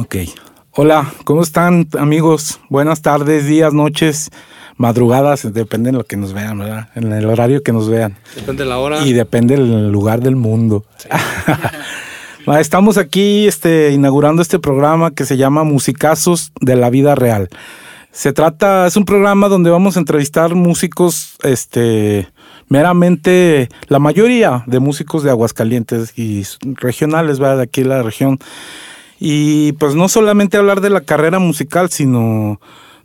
Ok. Hola, ¿cómo están, amigos? Buenas tardes, días, noches, madrugadas, depende de lo que nos vean, ¿verdad? En el horario que nos vean. Depende de la hora. Y depende del lugar del mundo. Sí. Estamos aquí inaugurando este programa que se llama Musicazos de la Vida Real. Se trata, es un programa donde vamos a entrevistar músicos, meramente la mayoría de músicos de Aguascalientes y regionales, ¿verdad? De aquí la región. Y pues no solamente hablar de la carrera musical, sino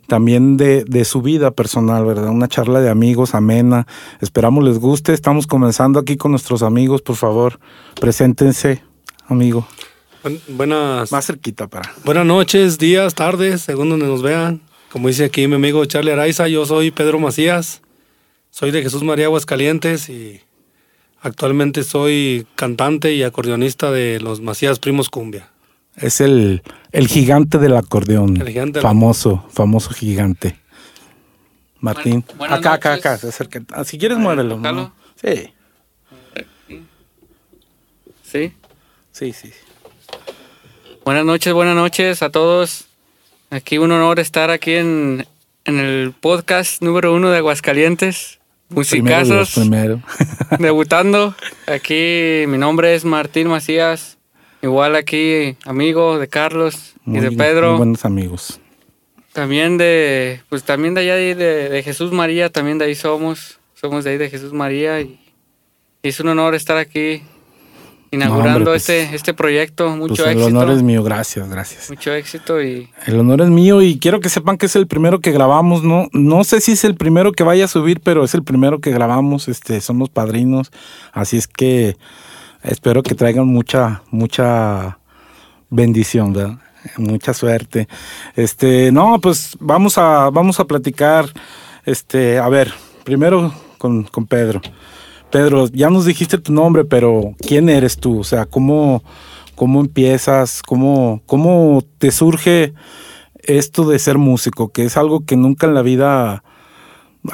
también de su vida personal, ¿verdad? Una charla de amigos amena. Esperamos les guste. Estamos comenzando aquí con nuestros amigos. Por favor, preséntense, amigo. Buenas. Más cerquita para. Buenas noches, días, tardes, según donde nos vean. Como dice aquí mi amigo Charly Araiza, yo soy Pedro Macías, soy de Jesús María, Aguascalientes, y actualmente soy cantante y acordeonista de los Macías Primos Cumbia. Es el gigante del acordeón, el gigante famoso gigante. Martín, bueno, acá, se acerca. Si quieres, muévelo. ¿No? Sí. ¿Sí? Sí. Buenas noches a todos. Aquí un honor estar aquí en el podcast número 1 de Aguascalientes, Musicazos, primero. Debutando. Aquí mi nombre es Martín Macías, igual aquí amigo de Carlos y de Pedro. Muy buenos amigos. También de allá de Jesús María, también de ahí somos de ahí de Jesús María, y es un honor estar aquí. Inaugurando este proyecto, mucho éxito. El honor es mío, gracias. Mucho éxito y... El honor es mío y quiero que sepan que es el primero que grabamos, no sé si es el primero que vaya a subir, pero es el primero que grabamos, somos padrinos, así es que espero que traigan mucha bendición, ¿verdad? Mucha suerte. Pues vamos a platicar, a ver, primero con Pedro. Pedro, ya nos dijiste tu nombre, pero ¿quién eres tú? O sea, ¿cómo empiezas? ¿Cómo te surge esto de ser músico? Que es algo que nunca en la vida...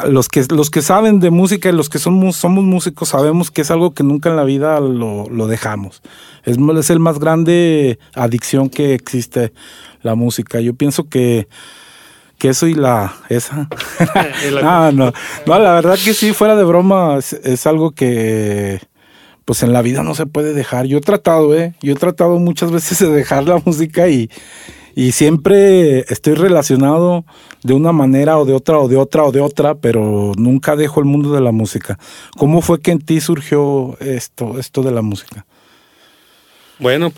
Los que saben de música y los que somos músicos sabemos que es algo que nunca en la vida lo dejamos. Es el más grande adicción que existe, la música. Yo pienso que eso y la... esa. No, la verdad que sí, fuera de broma, es algo que pues en la vida no se puede dejar. Yo he tratado muchas veces de dejar la música y siempre estoy relacionado de una manera o de otra, pero nunca dejo el mundo de la música. ¿Cómo fue que en ti surgió esto de la música? Bueno,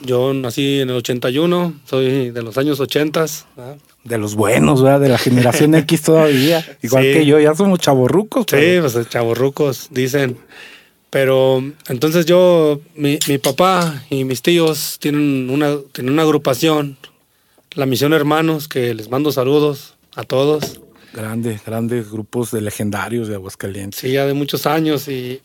Yo nací en el 81, soy de los años 80. De los buenos, ¿verdad? De la generación X todavía. Igual sí. Que yo, ya somos chavorrucos. Pero... Sí, pues chavorrucos, dicen. Pero entonces yo, mi papá y mis tíos tienen una agrupación, La Misión Hermanos, que les mando saludos a todos. Grandes grupos de legendarios de Aguascalientes. Sí, ya de muchos años y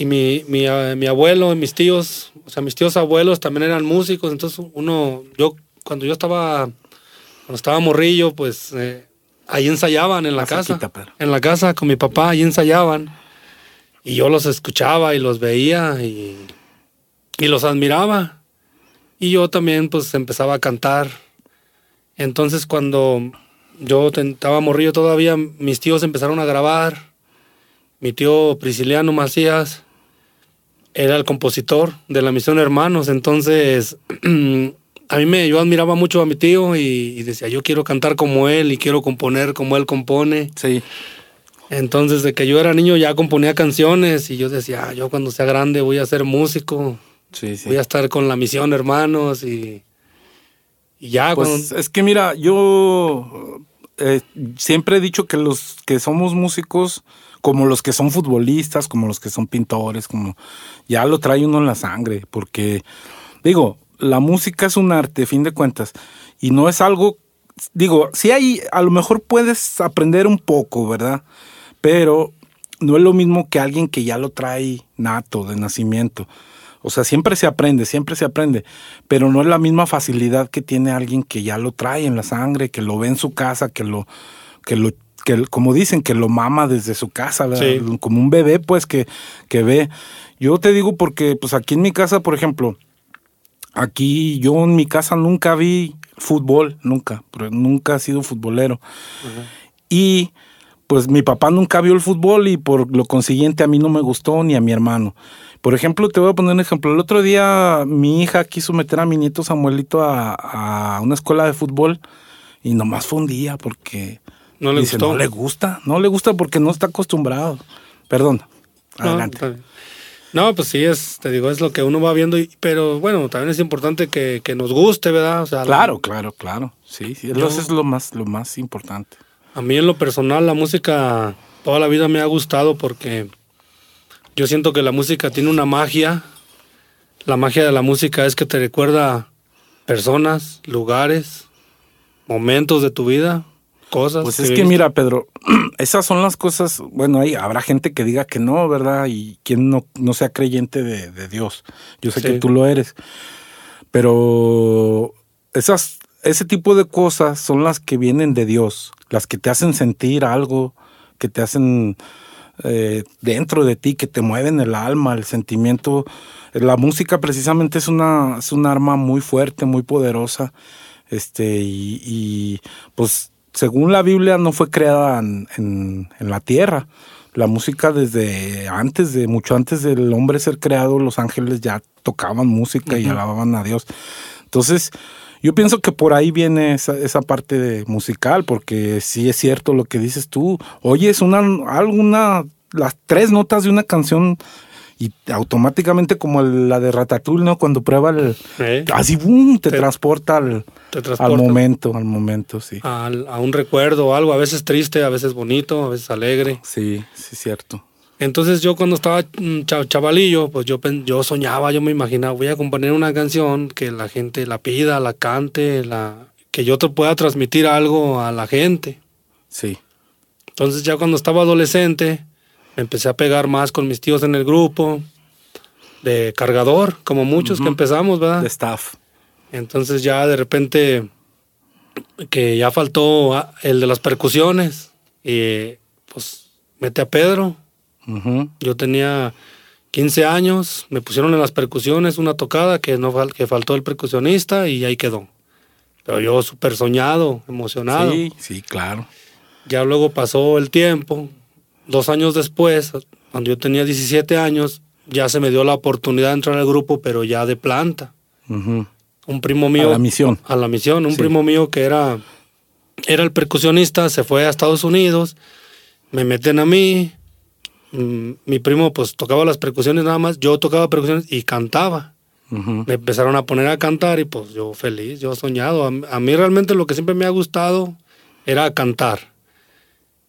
mi abuelo y mis tíos, o sea, mis tíos abuelos también eran músicos. Entonces cuando estaba morrillo, pues ahí ensayaban en la casa. En la casa con mi papá, ahí ensayaban. Y yo los escuchaba y los veía y los admiraba. Y yo también, pues, empezaba a cantar. Entonces cuando yo estaba morrillo todavía, mis tíos empezaron a grabar. Mi tío Prisciliano Macías era el compositor de La Misión Hermanos, entonces yo admiraba mucho a mi tío y decía, yo quiero cantar como él y quiero componer como él compone. Sí. Entonces, de que yo era niño ya componía canciones y yo decía, yo cuando sea grande voy a ser músico, sí. Voy a estar con La Misión Hermanos y ya. Pues cuando... Es que mira, yo siempre he dicho que los que somos músicos... como los que son futbolistas, como los que son pintores, como ya lo trae uno en la sangre, porque digo, la música es un arte, fin de cuentas, y no es algo, digo, sí hay, a lo mejor puedes aprender un poco, ¿verdad? Pero no es lo mismo que alguien que ya lo trae nato, de nacimiento. O sea, siempre se aprende, pero no es la misma facilidad que tiene alguien que ya lo trae en la sangre, que lo ve en su casa, que como dicen, que lo mama desde su casa, ¿verdad? Sí. Como un bebé, pues, que ve. Yo te digo porque, pues, aquí en mi casa, por ejemplo, Aquí yo en mi casa nunca vi fútbol, nunca, pero nunca he sido futbolero. Uh-huh. Y pues mi papá nunca vio el fútbol y por lo consiguiente a mí no me gustó ni a mi hermano. Por ejemplo, te voy a poner un ejemplo. El otro día mi hija quiso meter a mi nieto Samuelito a una escuela de fútbol y nomás fue un día porque no le dice, gustó. No le gusta porque no está acostumbrado. Perdón, adelante. No, pues sí, te digo, es lo que uno va viendo, pero bueno, también es importante que nos guste, ¿verdad? O sea, claro. Sí, eso es lo más importante. A mí en lo personal la música toda la vida me ha gustado porque yo siento que la música tiene una magia. La magia de la música es que te recuerda personas, lugares, momentos de tu vida, cosas. Pues es que mira, Pedro, esas son las cosas. Bueno, ahí habrá gente que diga que no, ¿verdad? Y quien no sea creyente de Dios. Yo sé que tú lo eres. Pero ese tipo de cosas son las que vienen de Dios. Las que te hacen sentir algo, que te hacen dentro de ti, que te mueven el alma, el sentimiento. La música precisamente es un arma muy fuerte, muy poderosa. Y pues según la Biblia no fue creada en la tierra. La música desde antes, mucho antes del hombre ser creado, los ángeles ya tocaban música y alababan a Dios. Entonces, yo pienso que por ahí viene esa parte musical, porque sí es cierto lo que dices tú. Oyes las tres notas de una canción y automáticamente, como la de Ratatouille, ¿no? Cuando prueba así, ¡bum!, te transporta al momento, sí. A un recuerdo o algo, a veces triste, a veces bonito, a veces alegre. Sí, sí, cierto. Entonces yo cuando estaba chavalillo, pues yo soñaba, yo me imaginaba, voy a componer una canción que la gente la pida, la cante, que yo te pueda transmitir algo a la gente. Sí. Entonces ya cuando estaba adolescente, me empecé a pegar más con mis tíos en el grupo, de cargador, como muchos que empezamos, ¿verdad? De staff. Entonces ya de repente, que ya faltó el de las percusiones, y pues mete a Pedro. Uh-huh. Yo tenía 15 años, me pusieron en las percusiones una tocada que faltó el percusionista y ahí quedó. Pero yo súper soñado, emocionado. Sí, claro. Ya luego pasó el tiempo, 2 años después, cuando yo tenía 17 años, ya se me dio la oportunidad de entrar al grupo, pero ya de planta. Uh-huh. Un primo mío... A la misión. Primo mío que era el percusionista, se fue a Estados Unidos, me meten a mí... Mi primo pues tocaba las percusiones nada más, yo tocaba percusiones y cantaba. Uh-huh. Me empezaron a poner a cantar y pues yo feliz, yo soñado. A mí realmente lo que siempre me ha gustado era cantar.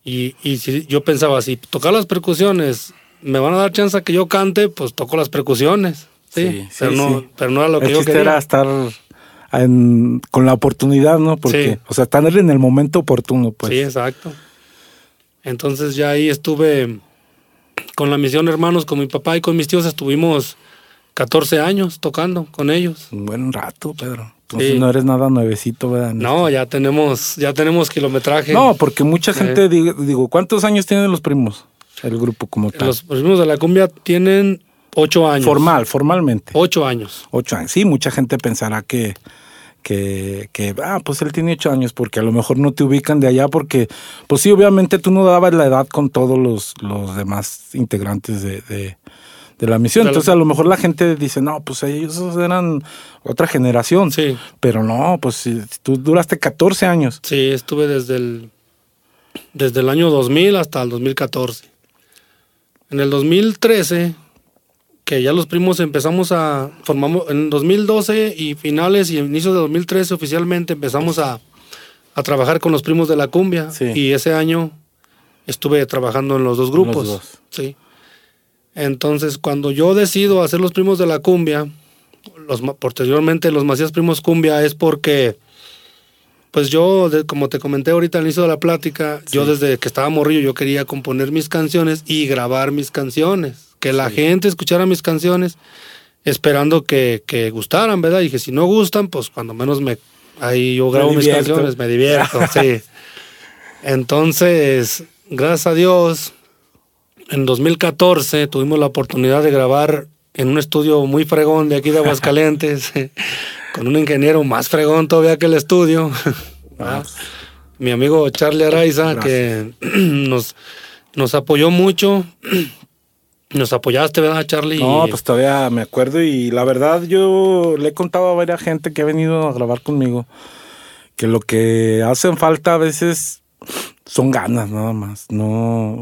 Y si yo pensaba, si tocar las percusiones me van a dar chance a que yo cante, pues toco las percusiones. Pero no era lo que yo quería. Era estar con la oportunidad, ¿no? Porque, o sea, estar en el momento oportuno, pues. Sí, exacto. Entonces ya ahí estuve... Con la Misión Hermanos, con mi papá y con mis tíos estuvimos 14 años tocando con ellos. Un buen rato, Pedro. Entonces no eres nada nuevecito, ¿verdad? No, ya tenemos kilometraje. No, porque mucha gente, digo, ¿cuántos años tienen los primos? El grupo como tal. Los primos de la cumbia tienen 8 años. Formalmente. 8 años. 8 años. Sí, mucha gente pensará que pues él tiene 8 años, porque a lo mejor no te ubican de allá, porque pues sí, obviamente tú no dabas la edad con todos los demás integrantes de la misión. Entonces a lo mejor la gente dice, no, pues ellos eran otra generación. Sí. Pero no, pues sí, tú duraste 14 años. Sí, estuve desde el año 2000 hasta el 2014. En el 2013... que ya los primos formamos en 2012 y finales y inicios de 2013 oficialmente empezamos a trabajar con los primos de la cumbia. Sí. Y ese año estuve trabajando en los dos grupos. Sí. Entonces, cuando yo decido hacer los primos de la cumbia, posteriormente los Macías Primos Cumbia, es porque, pues yo, como te comenté ahorita al inicio de la plática, yo desde que estaba morrillo yo quería componer mis canciones y grabar mis canciones. Que la gente escuchara mis canciones esperando que gustaran, ¿verdad? Y dije, si no gustan, pues cuando menos ahí yo grabo mis canciones, me divierto, sí. Entonces, gracias a Dios, en 2014 tuvimos la oportunidad de grabar en un estudio muy fregón de aquí de Aguascalientes, con un ingeniero más fregón todavía que el estudio. Mi amigo Charly Araiza, que nos apoyó mucho. Nos apoyaste, ¿verdad, Charly? No, pues todavía me acuerdo, y la verdad yo le he contado a varias gente que ha venido a grabar conmigo que lo que hacen falta a veces son ganas nada más. No,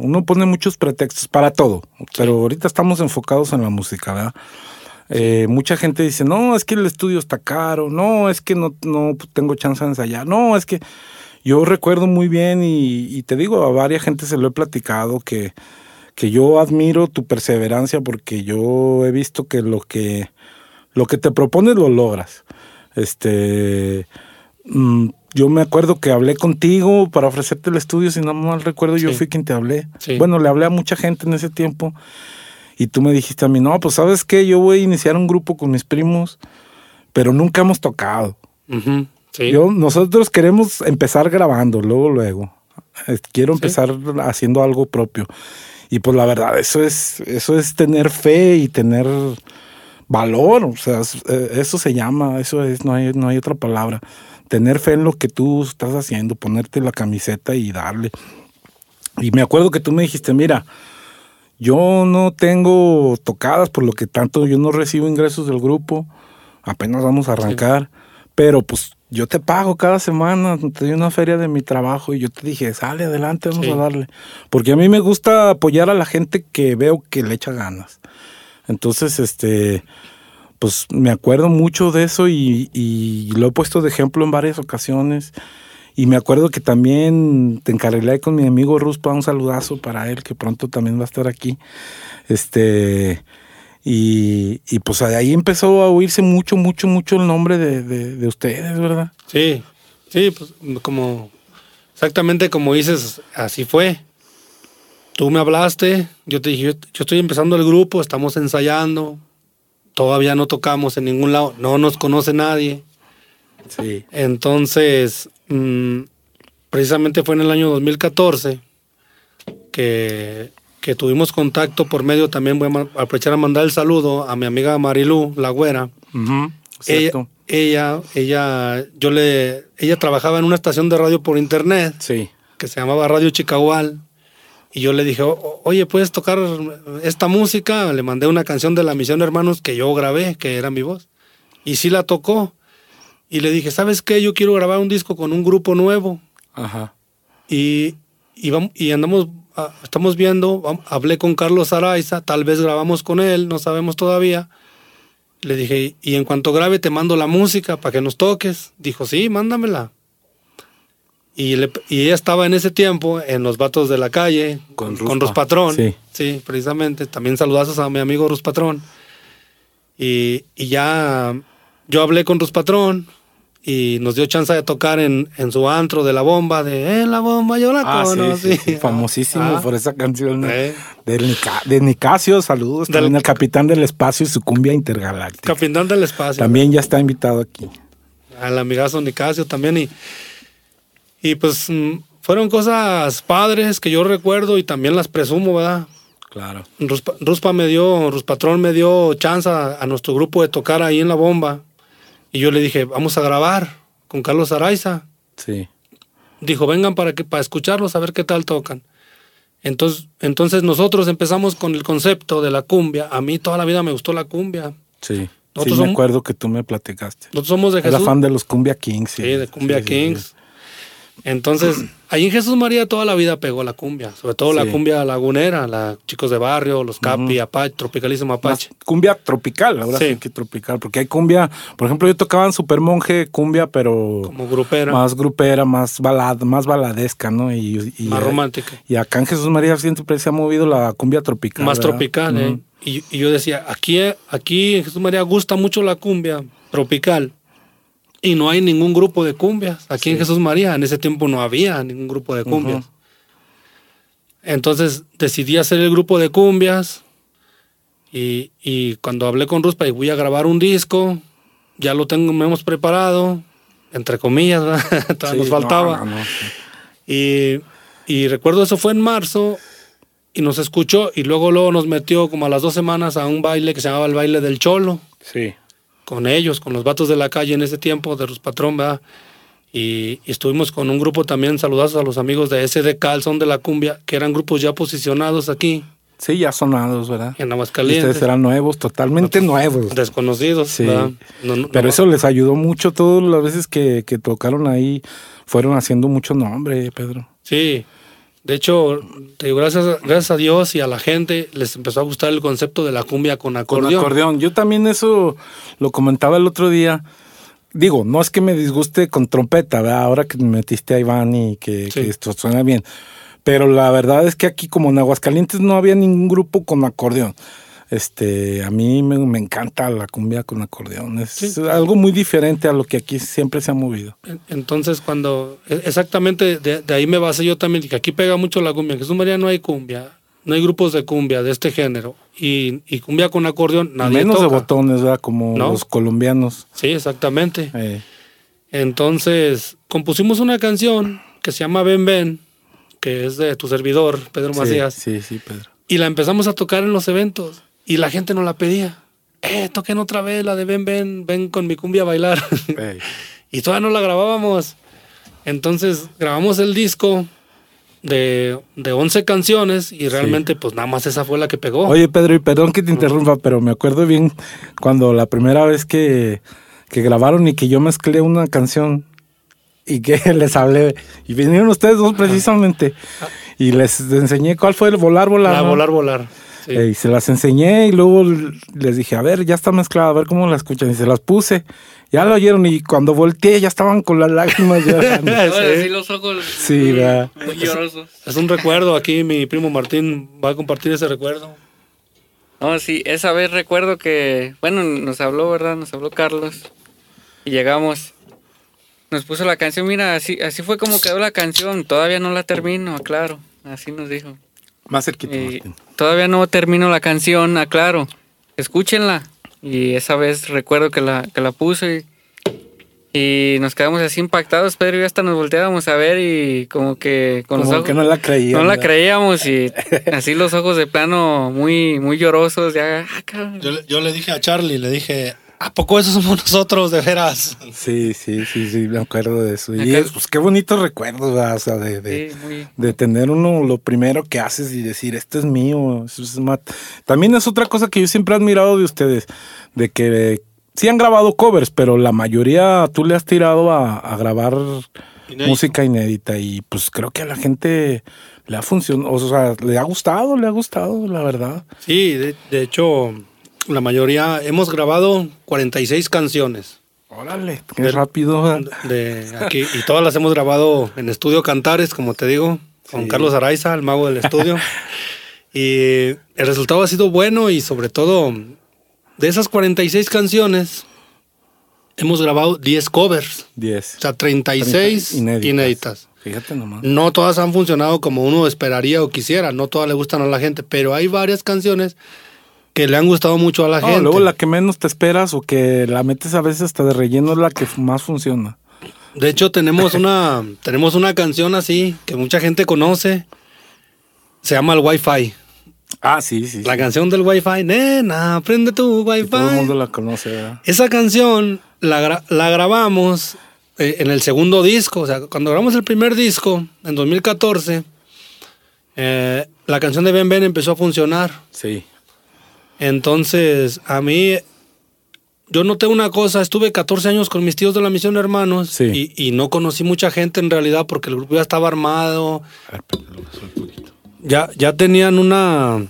uno pone muchos pretextos para todo, pero ahorita estamos enfocados en la música, ¿verdad? Mucha gente dice, no, es que el estudio está caro, no, es que no tengo chance de ensayar, no, es que... Yo recuerdo muy bien, y te digo, a varias gente se lo he platicado, que yo admiro tu perseverancia, porque yo he visto que lo que te propones lo logras. Yo me acuerdo que hablé contigo para ofrecerte el estudio, si no mal recuerdo, yo fui quien te hablé. Sí. Bueno, le hablé a mucha gente en ese tiempo, y tú me dijiste a mí, no, pues ¿sabes qué? Yo voy a iniciar un grupo con mis primos, pero nunca hemos tocado. Uh-huh. Sí. Nosotros queremos empezar grabando, luego. Quiero empezar haciendo algo propio. Y pues la verdad, eso es tener fe y tener valor. O sea, eso se llama, eso es, no hay otra palabra. Tener fe en lo que tú estás haciendo, ponerte la camiseta y darle. Y me acuerdo que tú me dijiste, mira, yo no tengo tocadas, por lo que tanto yo no recibo ingresos del grupo, apenas vamos a arrancar, pero pues yo te pago cada semana, te doy una feria de mi trabajo, y yo te dije, sale adelante, vamos a darle. Porque a mí me gusta apoyar a la gente que veo que le echa ganas. Entonces, pues me acuerdo mucho de eso, y lo he puesto de ejemplo en varias ocasiones. Y me acuerdo que también te encarrilé con mi amigo Ruspa, un saludazo para él, que pronto también va a estar aquí. Y pues ahí empezó a oírse mucho el nombre de ustedes, ¿verdad? Sí, pues exactamente como dices, así fue. Tú me hablaste, yo te dije, yo estoy empezando el grupo, estamos ensayando, todavía no tocamos en ningún lado, no nos conoce nadie. Sí. Entonces, precisamente fue en el año 2014 que tuvimos contacto por medio, también voy a aprovechar a mandar el saludo a mi amiga Marilú, la güera. Uh-huh, cierto. Ella trabajaba en una estación de radio por internet, que se llamaba Radio Chicahual, y yo le dije, oye, ¿puedes tocar esta música? Le mandé una canción de La Misión Hermanos que yo grabé, que era mi voz, y sí la tocó, y le dije, ¿sabes qué? Yo quiero grabar un disco con un grupo nuevo. Ajá. Y andamos... Estamos viendo, hablé con Carlos Araiza, tal vez grabamos con él, no sabemos todavía. Le dije, y en cuanto grabe te mando la música para que nos toques. Dijo, sí, mándamela. Y ella estaba en ese tiempo en Los Vatos de la Calle, con Ruspatrón. Sí, precisamente. También saludazos a mi amigo Ruspatrón. Y ya yo hablé con Ruspatrón, y nos dio chance de tocar en su antro de La Bomba, la bomba yo la conozco. Sí. Famosísimo por esa canción de Nicasio, saludos. También al Capitán del Espacio y su cumbia intergaláctica. Capitán del Espacio. También ya está invitado aquí. Al amigazo Nicasio también. Y pues fueron cosas padres que yo recuerdo y también las presumo, ¿verdad? Claro. Ruspatrón me dio chance a nuestro grupo de tocar ahí en La Bomba. Y yo le dije, vamos a grabar con Carlos Araiza. Sí. Dijo, vengan para escucharlos, a ver qué tal tocan. Entonces nosotros empezamos con el concepto de la cumbia. A mí toda la vida me gustó la cumbia. Sí, nosotros me acuerdo que tú me platicaste. Nosotros somos de Jesús. Era fan de los Cumbia Kings. Sí, de Cumbia Kings. Sí. Entonces, ahí en Jesús María toda la vida pegó la cumbia. Sobre todo la cumbia lagunera, la Chicos de Barrio, los Capi, Apache, Tropicalísimo, Apache. La cumbia tropical, ahora sí que tropical. Porque hay cumbia, por ejemplo, yo tocaba en Supermonje cumbia, pero... Como grupera. Más grupera, más baladesca, ¿no? Y más romántica. Y acá en Jesús María siempre se ha movido la cumbia tropical. Más tropical, ¿eh? Y yo decía, aquí en Jesús María gusta mucho la cumbia tropical. Y no hay ningún grupo de cumbias. Aquí en Jesús María, en ese tiempo no había ningún grupo de cumbias. Uh-huh. Entonces decidí hacer el grupo de cumbias. Y cuando hablé con Ruspa y voy a grabar un disco, ya lo tengo, me hemos preparado, entre comillas, nos faltaba. Y recuerdo eso fue en marzo. y nos escuchó y luego nos metió como a las 2 semanas a un baile que se llamaba el baile del Cholo. Sí. Con ellos, con los Vatos de la Calle en ese tiempo, de Ruspatrón, ¿verdad? Y estuvimos con un grupo también, saludazos a los amigos de SDK, Calzón de la Cumbia, que eran grupos ya posicionados aquí. Sí, ya sonados, ¿verdad? En Aguascalientes. Ustedes eran nuevos, totalmente nuevos. Desconocidos, sí. ¿Verdad? No, pero no, eso les ayudó mucho, todas las veces que tocaron ahí, fueron haciendo mucho nombre, Pedro. Sí, de hecho, gracias a Dios y a la gente, les empezó a gustar el concepto de la cumbia con acordeón. Con acordeón, yo también eso lo comentaba el otro día. Digo, no es que me disguste con trompeta, ¿verdad? Ahora que metiste a Iván y que esto suena bien. Pero la verdad es que aquí, como en Aguascalientes, no había ningún grupo con acordeón. A mí me encanta la cumbia con acordeón. Es algo muy diferente a lo que aquí siempre se ha movido. Entonces, exactamente de ahí me basé yo también, que aquí pega mucho la cumbia. En Jesús María no hay cumbia, no hay grupos de cumbia de este género. Y cumbia con acordeón nadie menos toca. De botones, ¿verdad? Como ¿no? Los colombianos. Sí, exactamente. Entonces, compusimos una canción que se llama Ven Ven, que es de tu servidor, Pedro Macías. Sí, Pedro. Y la empezamos a tocar en los eventos y la gente nos la pedía. Toquen otra vez la de ven con mi cumbia a bailar. Hey. Y todavía no la grabábamos. Entonces grabamos el disco de 11 canciones y realmente pues nada más esa fue la que pegó. Oye, Pedro, y perdón que te interrumpa, pero me acuerdo bien cuando la primera vez que grabaron y que yo mezclé una canción y que les hablé, y vinieron ustedes dos precisamente, y les enseñé cuál fue el volar. ¿No? Volar. Sí. Y se las enseñé y luego les dije, a ver, ya está mezclada, a ver cómo la escuchan, y se las puse, ya lo oyeron, y cuando volteé ya estaban con las lágrimas llorando. Sí, los ojos muy llorosos. Es un recuerdo, aquí mi primo Martín va a compartir ese recuerdo. No, sí, esa vez recuerdo que, nos habló, ¿verdad? Nos habló Carlos, y llegamos. Nos puso la canción, mira, así fue como quedó la canción, todavía no la termino, aclaro, así nos dijo. Más cerquita, Martín. Todavía no termino la canción, aclaro, escúchenla. Y esa vez recuerdo que la puso y nos quedamos así impactados, Pedro, y hasta nos volteábamos a ver y como que con los ojos... Como que no la creíamos. No la creíamos y así los ojos de plano muy, muy llorosos. Ya. Yo le dije a Charly, ¿a poco esos somos nosotros, de veras? Sí, me acuerdo de eso. Y pues qué bonitos recuerdos, o sea, de tener uno lo primero que haces y decir, esto es mío. Esto es También es otra cosa que yo siempre he admirado de ustedes, de que sí han grabado covers, pero la mayoría tú le has tirado a grabar música inédita y pues creo que a la gente le ha funcionado, o sea, le ha gustado, la verdad. Sí, de hecho... La mayoría, hemos grabado 46 canciones. ¡Órale! ¡Qué rápido! De aquí, y todas las hemos grabado en Estudio Cantares, como te digo, con Carlos Araiza, el mago del estudio. Y el resultado ha sido bueno y sobre todo, de esas 46 canciones, hemos grabado 10 covers. 10. O sea, 36 inéditas. Fíjate nomás. No todas han funcionado como uno esperaría o quisiera, no todas le gustan a la gente, pero hay varias canciones... que le han gustado mucho a la gente. Luego la que menos te esperas o que la metes a veces hasta de relleno es la que más funciona. De hecho, tenemos una canción así que mucha gente conoce. Se llama El Wi-Fi. Ah, sí. La canción del Wi-Fi. Nena, prende tu Wi-Fi. Todo el mundo la conoce, ¿verdad? Esa canción la grabamos en el segundo disco. O sea, cuando grabamos el primer disco, en 2014, la canción de Ben Ben empezó a funcionar. Sí. Entonces, a mí, yo noté una cosa, estuve 14 años con mis tíos de La Misión Hermanos y no conocí mucha gente en realidad porque el grupo ya estaba armado. A ver, pero lo suelto un poquito. Ya tenían una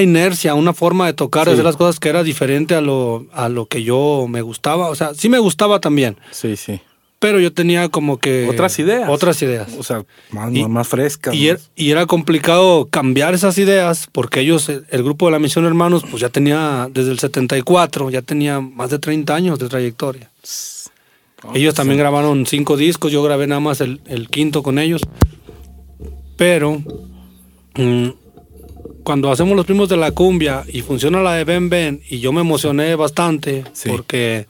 inercia, una forma de tocar, hacer las cosas que era diferente a lo que yo me gustaba. O sea, sí me gustaba también. Sí. Pero yo tenía como que... Otras ideas. O sea, más frescas. Y era complicado cambiar esas ideas porque ellos, el grupo de La Misión Hermanos, pues ya tenía, desde el 74, ya tenía más de 30 años de trayectoria. Ellos también grabaron 5 discos, yo grabé nada más el quinto con ellos. Pero cuando hacemos Los Primos de la Cumbia y funciona la de Ben Ben, y yo me emocioné bastante porque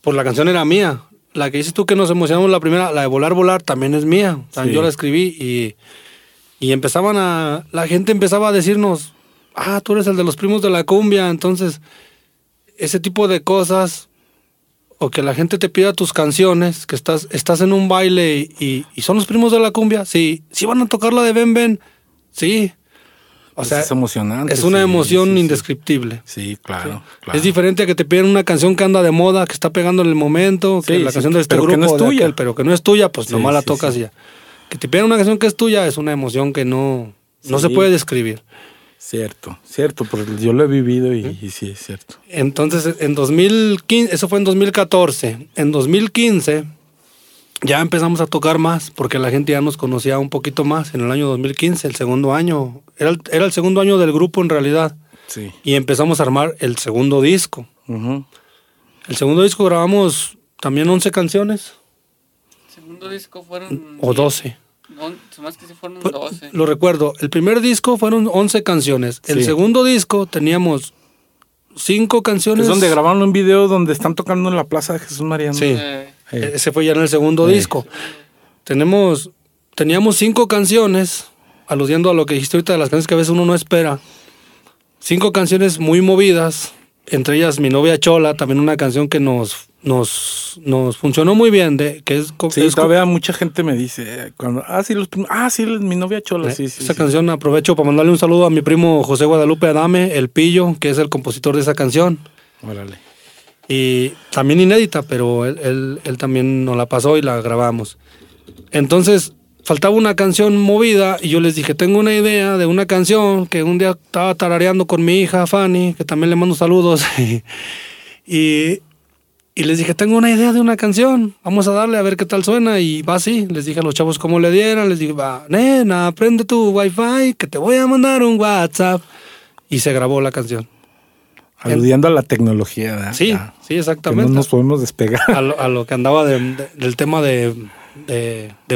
pues, la canción era mía. La que dices tú que nos emocionamos la primera, la de Volar, Volar, también es mía. O sea, yo la escribí y, Y empezaban a... La gente empezaba a decirnos, ah, tú eres el de los primos de la cumbia. Entonces, ese tipo de cosas, o que la gente te pida tus canciones, que estás en un baile y son los primos de la cumbia. Sí, sí van a tocar la de Ben Ben. Sí. O sea, es emocionante. Es una emoción indescriptible. Sí, claro, sí, claro. Es diferente a que te piden una canción que anda de moda, que está pegando en el momento, que la canción de este grupo, que no es tuya. Acá, pero que no es tuya, pues nomás la tocas ya. Que te piden una canción que es tuya es una emoción que no se puede describir. Cierto, cierto, porque yo lo he vivido y sí, es cierto. Entonces, en 2015, eso fue en 2014. En 2015 ya empezamos a tocar más, porque la gente ya nos conocía un poquito más. En el año 2015, el segundo año, era el segundo año del grupo en realidad. Sí. Y empezamos a armar el segundo disco. Uh-huh. El segundo disco grabamos también 11 canciones. El segundo disco fueron... O 12. Más que si fueron 12. Lo recuerdo, el primer disco fueron 11 canciones. El segundo disco teníamos 5 canciones. Es donde grabaron un video donde están tocando en la plaza de Jesús María, ¿no? Sí. Ese fue ya en el segundo disco. Teníamos 5 canciones, aludiendo a lo que dijiste ahorita de las canciones que a veces uno no espera. 5 canciones muy movidas, entre ellas Mi Novia Chola, también una canción que nos funcionó muy bien, que es... Sí, todavía mucha gente me dice, Mi Novia Chola, esa canción aprovecho para mandarle un saludo a mi primo José Guadalupe Adame, el Pillo, que es el compositor de esa canción. Órale. Y también inédita, pero él también nos la pasó y la grabamos. Entonces, faltaba una canción movida y yo les dije, tengo una idea de una canción que un día estaba tarareando con mi hija Fanny, que también le mando saludos, y les dije, tengo una idea de una canción, vamos a darle a ver qué tal suena. Y va así, les dije a los chavos cómo le dieran, les dije, va, nena, prende tu wifi, que te voy a mandar un WhatsApp. Y se grabó la canción. Aludiendo a la tecnología, ¿verdad? Sí, sí, exactamente. Que no nos podemos despegar. A lo que andaba del tema de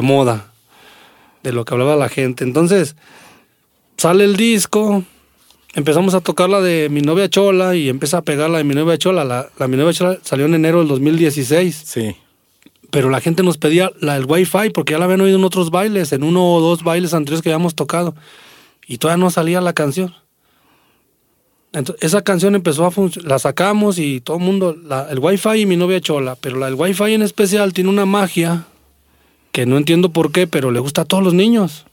moda, de lo que hablaba la gente. Entonces, sale el disco... Empezamos a tocar la de Mi Novia Chola y empieza a pegar la de Mi Novia Chola. La Mi Novia Chola salió en enero del 2016. Sí. Pero la gente nos pedía la del Wi-Fi porque ya la habían oído en otros bailes, en uno o dos bailes anteriores que habíamos tocado. Y todavía no salía la canción. Entonces, esa canción empezó a funcionar. La sacamos y todo el mundo... El Wi-Fi y Mi Novia Chola. Pero la del Wi-Fi en especial tiene una magia que no entiendo por qué, pero le gusta a todos los niños.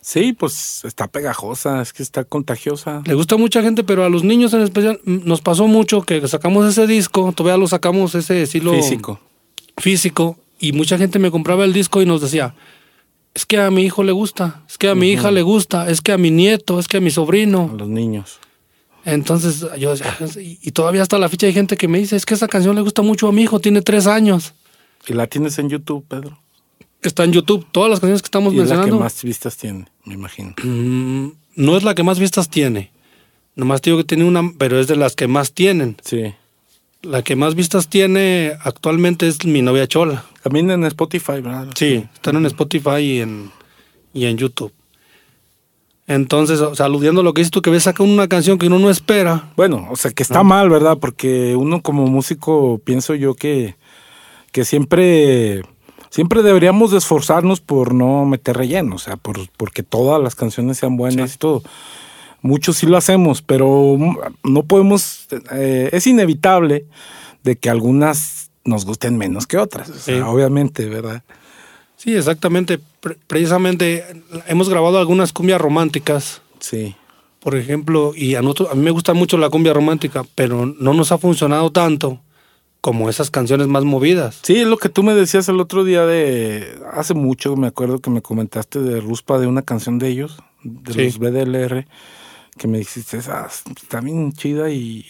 Sí, pues está pegajosa, es que está contagiosa. Le gusta a mucha gente, pero a los niños en especial nos pasó mucho que sacamos ese disco, todavía lo sacamos ese estilo físico, y mucha gente me compraba el disco y nos decía, es que a mi hijo le gusta, es que a mi hija le gusta, es que a mi nieto, es que a mi sobrino. A los niños. Entonces yo decía, y todavía hasta la fecha hay gente que me dice, es que esa canción le gusta mucho a mi hijo, tiene 3 años. ¿Y la tienes en YouTube, Pedro? Está en YouTube, todas las canciones que estamos mencionando. ¿Es la que más vistas tiene, me imagino? No es la que más vistas tiene. Nomás digo que tiene una, pero es de las que más tienen. Sí. La que más vistas tiene actualmente es Mi Novia Chola. También en Spotify, ¿verdad? Sí, están en Spotify y en YouTube. Entonces, o sea, aludiendo a lo que dices tú, que ves saca una canción que uno no espera. Bueno, o sea, que está mal, ¿verdad? Porque uno como músico, pienso yo que siempre deberíamos de esforzarnos por no meter relleno, o sea, porque todas las canciones sean buenas y todo. Muchos sí lo hacemos, pero no podemos... es inevitable de que algunas nos gusten menos que otras, o sea, obviamente, ¿verdad? Sí, exactamente. Precisamente hemos grabado algunas cumbias románticas. Sí. Por ejemplo, y a mí me gusta mucho la cumbia romántica, pero no nos ha funcionado tanto como esas canciones más movidas. Sí, es lo que tú me decías el otro día hace mucho, me acuerdo que me comentaste de Ruspa, de una canción de ellos, de los BDLR, que me dijiste, está bien chida y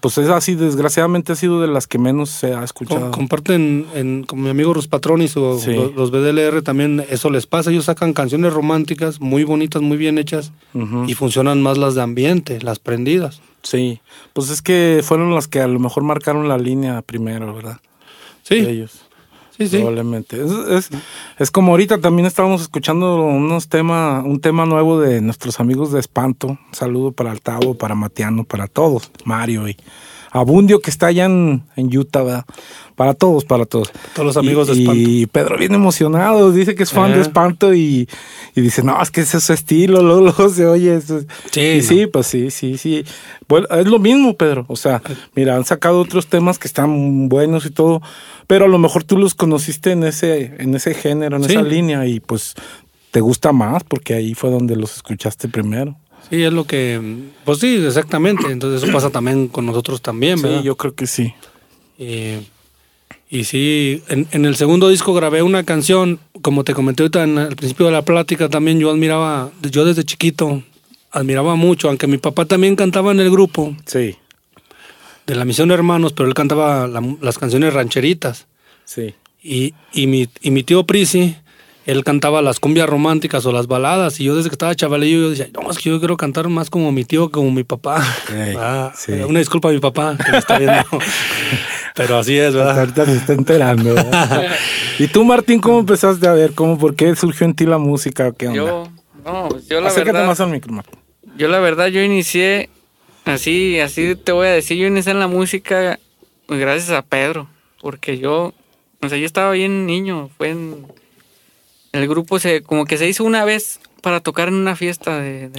pues es así, desgraciadamente ha sido de las que menos se ha escuchado. Comparten con mi amigo Ruspatrón y los BDLR también, eso les pasa, ellos sacan canciones románticas muy bonitas, muy bien hechas, y funcionan más las de ambiente, las prendidas. Sí, pues es que fueron las que a lo mejor marcaron la línea primero, ¿verdad? Sí. De ellos. Sí. Probablemente. Es como ahorita también estábamos escuchando un tema nuevo de nuestros amigos de Espanto. Un saludo para Altavo, para Matiano, para todos. Mario y Abundio, que está allá en Utah, ¿verdad? Para todos. Todos los amigos de Espanto. Y Pedro bien emocionado, dice que es fan de Espanto y dice, no, es que ese es su estilo, luego se oye. Eso. Sí. Y sí, pues sí. Bueno, es lo mismo, Pedro. O sea, mira, han sacado otros temas que están buenos y todo, pero a lo mejor tú los conociste en ese género, en esa línea, y pues te gusta más porque ahí fue donde los escuchaste primero. Sí, es lo que... Pues sí, exactamente. Entonces eso pasa también con nosotros también, ¿verdad? Sí, yo creo que sí. Y sí, en el segundo disco grabé una canción, como te comenté ahorita al principio de la plática también, yo desde chiquito admiraba mucho, aunque mi papá también cantaba en el grupo. Sí. De La Misión Hermanos, pero él cantaba las canciones rancheritas. Sí. Y mi tío Prisi, él cantaba las cumbias románticas o las baladas, y yo desde que estaba chavalillo yo decía, no, es que yo quiero cantar más como mi tío, como mi papá. Hey, sí. Una disculpa a mi papá que me está viendo. Pero así es, ¿verdad? Ahorita se está enterando. ¿Y tú, Martín, cómo empezaste a ver? ¿Por qué surgió en ti la música? ¿Qué onda? Yo la acércate verdad... más al micro, Martín. Yo la verdad, yo inicié, así te voy a decir, yo inicié en la música gracias a Pedro, porque yo estaba bien niño, el grupo se hizo una vez para tocar en una fiesta de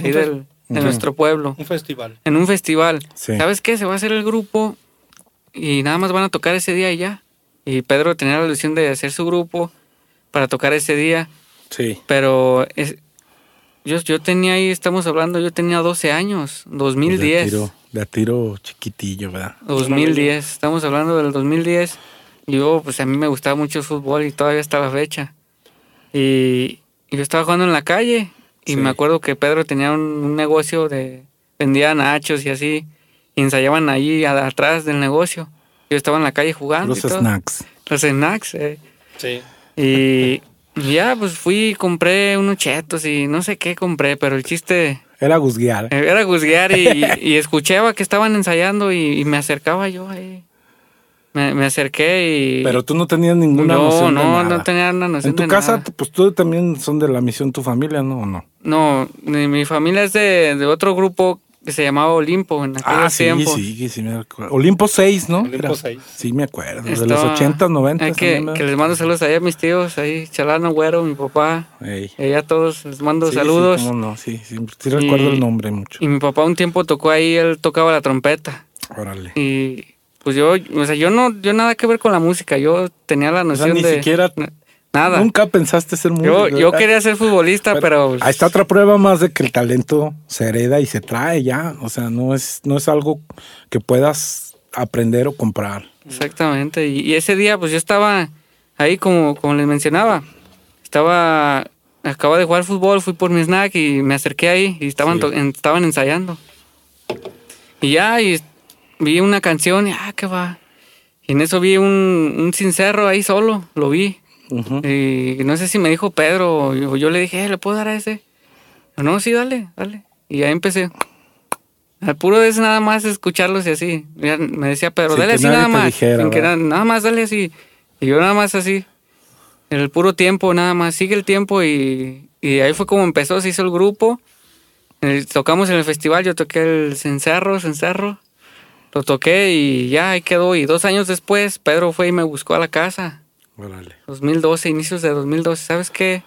nuestro pueblo. Un festival. En un festival. Sí. ¿Sabes qué? Se va a hacer el grupo y nada más van a tocar ese día y ya. Y Pedro tenía la ilusión de hacer su grupo para tocar ese día. Sí. Pero yo tenía ahí, estamos hablando, yo tenía 12 años, 2010. De a tiro chiquitillo, ¿verdad? 2010, estamos hablando del 2010. Yo, pues a mí me gustaba mucho el fútbol y todavía hasta la fecha. Y yo estaba jugando en la calle y me acuerdo que Pedro tenía un negocio vendía nachos y así, y ensayaban allí atrás del negocio. Yo estaba en la calle jugando. Los snacks. Sí. Y ya, pues fui y compré unos chetos y no sé qué compré, pero el chiste... Era guzguear. Era guzguear y escuchaba que estaban ensayando y me acercaba yo ahí. Me acerqué y... Pero tú no tenías ninguna noción de nada. No tenía una noción de nada. En tu casa, pues tú también son de La Misión, tu familia, ¿no? ¿O no? No, mi familia es de otro grupo que se llamaba Olimpo en aquel tiempo. Sí, me acuerdo. Olimpo 6, ¿no? Olimpo 6. Sí, me acuerdo. Esto, de los 80, 90. Que les mando saludos ahí a mis tíos, ahí Chalano, Güero, mi papá. Ey. Y a todos les mando saludos. Sí, no, sí, recuerdo el nombre mucho. Y mi papá un tiempo tocó ahí, él tocaba la trompeta. Órale. Y... Pues yo nada que ver con la música, yo tenía la noción de... ni siquiera... Nada. Nunca pensaste ser músico. Yo quería ser futbolista, pero... Ahí está otra prueba más de que el talento se hereda y se trae ya, o sea, no es algo que puedas aprender o comprar. Exactamente, y ese día pues yo estaba ahí como les mencionaba, acababa de jugar fútbol, fui por mi snack y me acerqué ahí y estaban ensayando. Y vi una canción y qué va. Y en eso vi un cencerro ahí solo, lo vi. Uh-huh. Y no sé si me dijo Pedro o yo le dije, ¿le puedo dar a ese? Pero no, sí, dale. Y ahí empecé. Al puro de eso nada más escucharlos y así. Me decía Pedro, dale así nada más. Nada más dale así. Y yo nada más así. El puro tiempo, nada más. Sigue el tiempo y ahí fue como empezó, se hizo el grupo. Tocamos en el festival, yo toqué el cencerro. Lo toqué y ya ahí quedó. Y 2 años después, Pedro fue y me buscó a la casa. Órale. 2012, inicios de 2012. ¿Sabes qué?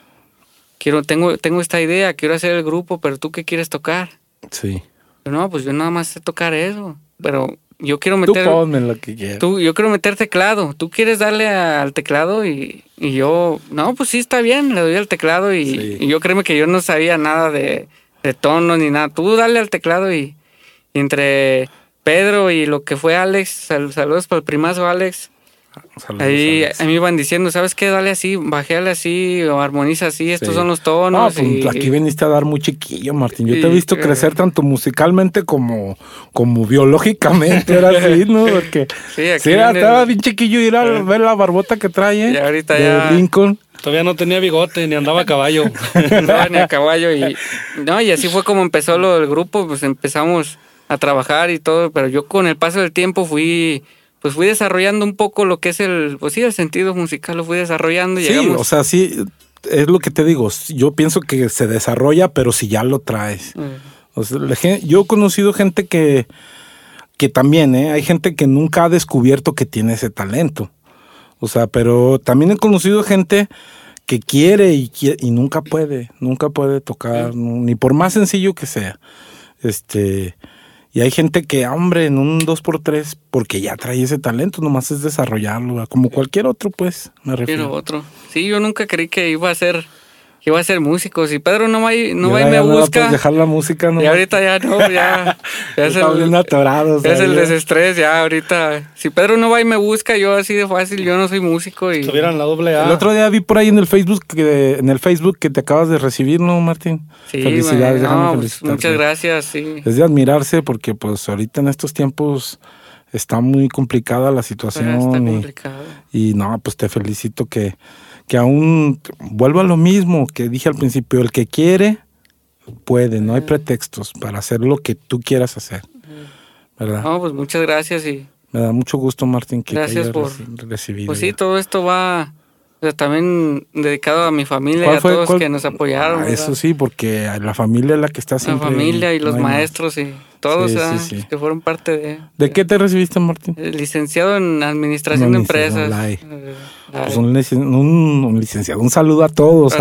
Tengo esta idea, quiero hacer el grupo, pero ¿tú qué quieres tocar? Sí. Pero no, pues yo nada más sé tocar eso. Pero yo quiero meter... Tú ponme lo que quieras. Yo quiero meter teclado. ¿Tú quieres darle al teclado? Y yo... No, pues sí, está bien. Le doy al teclado y yo créeme que yo no sabía nada de tono ni nada. Tú dale al teclado y entre... Pedro y lo que fue Alex, saludos para el primazo Alex. Saludos, ahí Alex. A mí iban diciendo, ¿sabes qué? Dale así, bajéale así, o armoniza así, estos son los tonos. No, pues aquí viniste a dar muy chiquillo, Martín. Yo te he visto crecer tanto musicalmente como biológicamente, era así, ¿no? Porque estaba bien chiquillo ir a ver la barbota que trae. Y ahorita de ya... Lincoln. Todavía no tenía bigote, ni andaba a caballo. Y así fue como empezó lo del grupo, pues empezamos... a trabajar y todo, pero yo con el paso del tiempo fui desarrollando un poco lo que es el sentido musical, lo fui desarrollando. Llegamos... o sea, sí, es lo que te digo, yo pienso que se desarrolla, pero si ya lo traes. O sea, yo he conocido gente que que también, hay gente que nunca ha descubierto que tiene ese talento. O sea, pero también he conocido gente que quiere y nunca puede tocar, ni por más sencillo que sea. Y hay gente que, en un 2x3, porque ya trae ese talento, nomás es desarrollarlo, como cualquier otro, pues, me refiero. Pero otro. Sí, yo nunca creí que iba a ser músico. Si Pedro no va y me busca. No, dejar la música, ¿no? Y ahorita ya no, ya. Ya es el atorado, es el desestrés, ya ahorita. Si Pedro no va y me busca, yo así de fácil, yo no soy músico. Y tuvieran la AA. El otro día vi por ahí en el Facebook que te acabas de recibir, ¿no, Martín? Sí, felicidades. No, muchas gracias, sí. Es de admirarse porque pues ahorita en estos tiempos está muy complicada la situación. Está complicada. Y no, pues te felicito que aún vuelvo a lo mismo que dije al principio, el que quiere puede, no hay pretextos para hacer lo que tú quieras hacer, ¿verdad? No, pues muchas gracias y me da mucho gusto, Martín, que gracias por recibir. Pues sí, todo esto va también dedicado a mi familia y a todos que nos apoyaron. Eso sí, porque la familia es la que está siempre. La familia y los maestros y todos que fueron parte de... ¿De qué te recibiste, Martín? Licenciado en Administración de Empresas. Pues un licenciado. Un saludo a todos.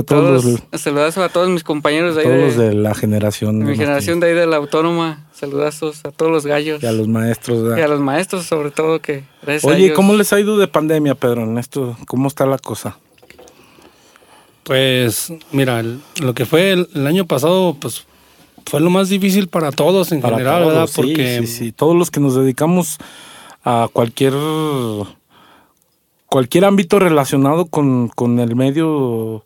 Saludazos a todos mis compañeros de ahí. Todos de la generación. Mi generación de ahí de la Autónoma. Saludazos a todos los gallos. Y a los maestros. ¿Verdad? Y a los maestros sobre todo que... Oye, ¿cómo les ha ido de pandemia, Pedro? En esto, ¿cómo está la cosa? Pues, mira, lo que fue el año pasado, pues... Fue lo más difícil para todos en general, ¿verdad? Porque sí. Todos los que nos dedicamos a cualquier ámbito relacionado con el medio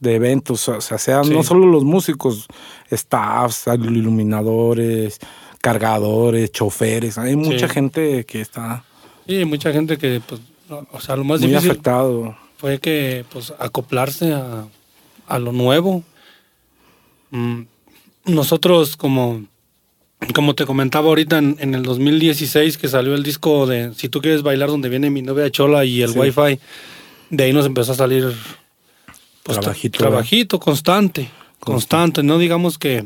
de eventos, o sea, no solo los músicos, staffs, iluminadores, cargadores, choferes, hay mucha gente que está... Sí, mucha gente que, pues, lo más difícil afectado fue que, pues, acoplarse a lo nuevo. Nosotros, como te comentaba ahorita, en el 2016 que salió el disco de Si tú quieres bailar, donde viene mi novia Chola y el Wi-Fi, de ahí nos empezó a salir pues, trabajito constante. No digamos que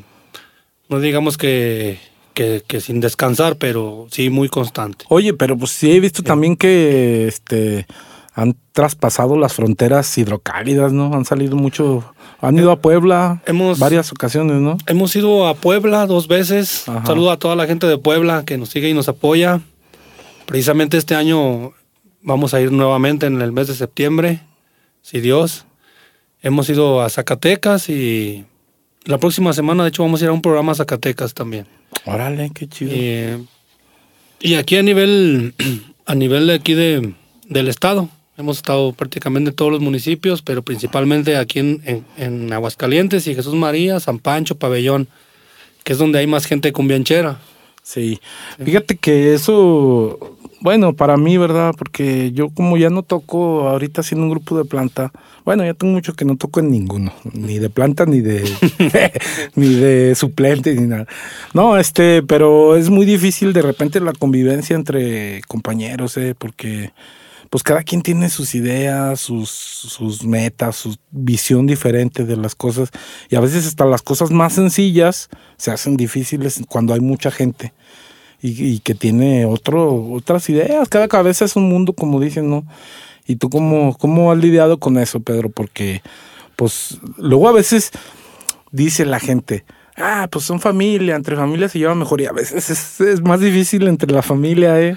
sin descansar, pero sí muy constante. Oye, pero pues sí he visto también que han traspasado las fronteras hidrocálidas, ¿no? Han salido mucho... Han ido a Puebla varias ocasiones, ¿no? Hemos ido a Puebla 2 veces. Ajá. Saludo a toda la gente de Puebla que nos sigue y nos apoya. Precisamente este año vamos a ir nuevamente en el mes de septiembre, si Dios. Hemos ido a Zacatecas y la próxima semana, de hecho, vamos a ir a un programa a Zacatecas también. Órale, qué chido. Y aquí a nivel de aquí del estado. Hemos estado prácticamente en todos los municipios, pero principalmente aquí en Aguascalientes y Jesús María, San Pancho, Pabellón, que es donde hay más gente cumbianchera. Sí. Fíjate que eso, bueno, para mí, ¿verdad? Porque yo como ya no toco ahorita haciendo un grupo de planta, bueno, ya tengo mucho que no toco en ninguno, ni de planta, ni de ni de suplente, ni nada. No, pero es muy difícil de repente la convivencia entre compañeros, porque... Pues cada quien tiene sus ideas, sus metas, su visión diferente de las cosas. Y a veces hasta las cosas más sencillas se hacen difíciles cuando hay mucha gente. Y que tiene otras ideas. Cada cabeza es un mundo, como dicen, ¿no? ¿Y tú cómo has lidiado con eso, Pedro? Porque pues luego a veces dice la gente... pues son familia, entre familias se lleva mejor. Y a veces es más difícil entre la familia,